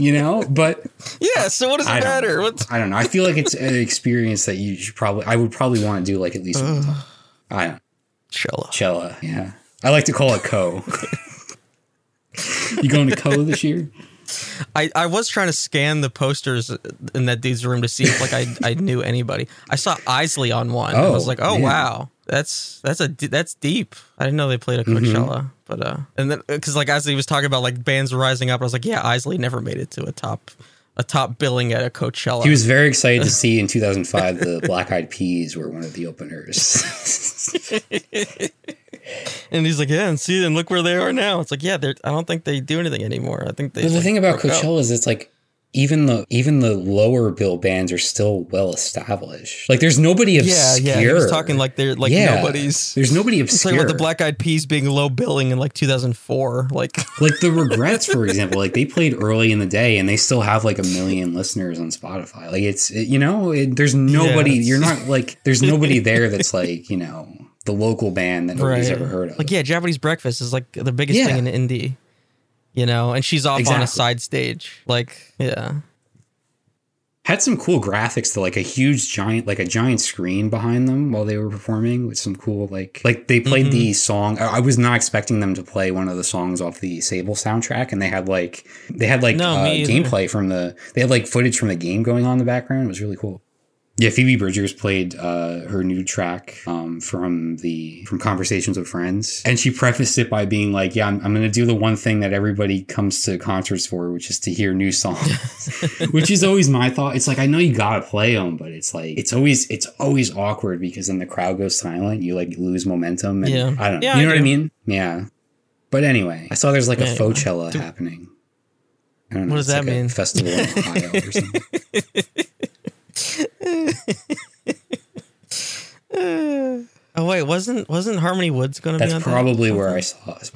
You know, but yeah, so what does it matter? I don't know. I feel like it's an experience that you should I would probably want to do like at least one time. I don't. Coachella. Yeah. I like to call it Co. You going to Co this year? I was trying to scan the posters in that dude's room to see if like I knew anybody. I saw Isley on one. I was like, wow. That's deep. I didn't know they played at Coachella, but and then because like Isley was talking about like bands rising up, I was like, yeah, Isley never made it to a top billing at a Coachella. He was very excited to see in 2005 the Black Eyed Peas were one of the openers, and he's like, yeah, and see, and look where they are now. It's like, yeah, I don't think they do anything anymore. I think they. But the thing about Coachella is it's like. Even the lower bill bands are still well established. Like there's nobody obscure. Yeah, he was talking like they're like nobody's. There's nobody obscure. It's like with the Black Eyed Peas being low billing in like 2004. Like the Regrets, for example. Like they played early in the day and they still have like a million listeners on Spotify. Like there's nobody. Yeah, you're not like there's nobody there that's like you know the local band that nobody's ever heard of. Like yeah, Japanese Breakfast is like the biggest thing in indie. You know, and she's off on a side stage. Like, yeah. Had some cool graphics to like a giant screen behind them while they were performing with some cool, like they played the song. I was not expecting them to play one of the songs off the Sable soundtrack. And they had footage from the game going on in the background. It was really cool. Yeah, Phoebe Bridgers played her new track from Conversations with Friends, and she prefaced it by being like, "Yeah, I'm going to do the one thing that everybody comes to concerts for, which is to hear new songs," which is always my thought. It's like I know you got to play them, but it's like it's always awkward because then the crowd goes silent, you like lose momentum, and I don't know, you know what I mean? Yeah. But anyway, I saw there's like a Coachella happening. I don't know, what does that mean? A festival in Ohio or something. Wasn't Harmony Woods going to be on? That's probably where I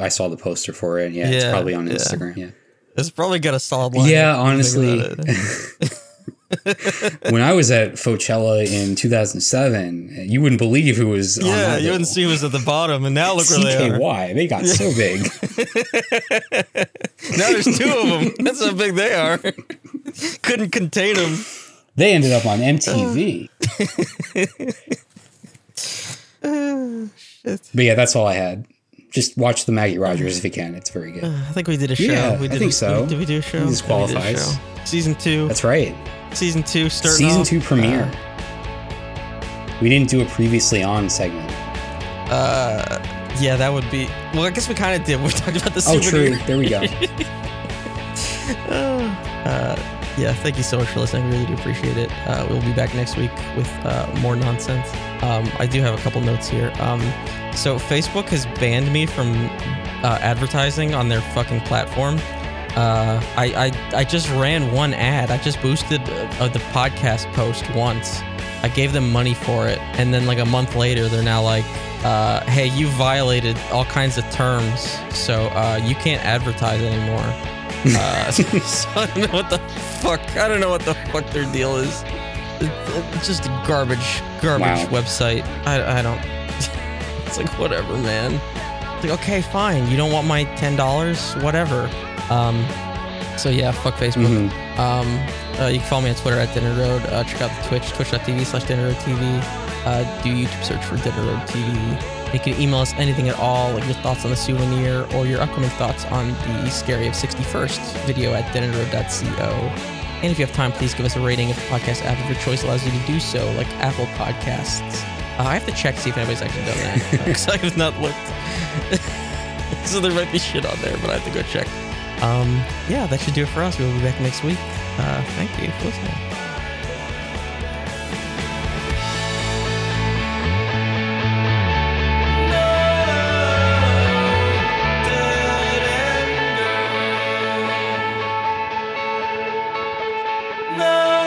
saw the poster for it. Yeah, it's probably on Instagram. Yeah, it's probably got a solid line. Yeah, honestly. When I was at Coachella in 2007, you wouldn't believe who was on that level. You wouldn't see who was at the bottom, and now look where they are. CKY, they got so big. Now there's two of them. That's how big they are. Couldn't contain them. They ended up on MTV. Shit. But yeah, that's all I had. Just watch the Maggie Rogers if you can. It's very good. I think we did a show. Yeah, I think so. Did we do a show? This qualifies. Season 2. That's right. Season 2 starting. Season 2 premiere. We didn't do a previously on segment. Yeah, that would be. Well, I guess we kind of did. We talked about the Souvenir. Oh, true. There we go. Yeah, thank you so much for listening. We really do appreciate it. We'll be back next week with more nonsense. I do have a couple notes here. So Facebook has banned me from advertising on their fucking platform. I just ran one ad. I just boosted the podcast post once. I gave them money for it, and then like a month later, they're now like, "Hey, you violated all kinds of terms, so you can't advertise anymore." So I don't know what the fuck their deal is. It's just a garbage website. I don't. It's like whatever, man. It's like, okay, fine. You don't want my $10, whatever. So yeah, fuck Facebook. Mm-hmm. You can follow me on Twitter at DeadEndRoad. Check out the Twitch, twitch.tv/DeadEndRoadTV. Do YouTube search for DeadEndRoad TV. You can email us anything at all, like your thoughts on The Souvenir or your upcoming thoughts on The Scary of 61st video at deadendroad.co. And if you have time, please give us a rating if the podcast app of your choice allows you to do so, like Apple Podcasts. I have to check to see if anybody's actually done that, because I have not looked. So there might be shit on there, but I have to go check. Yeah, that should do it for us. We'll be back next week. Thank you for listening. No!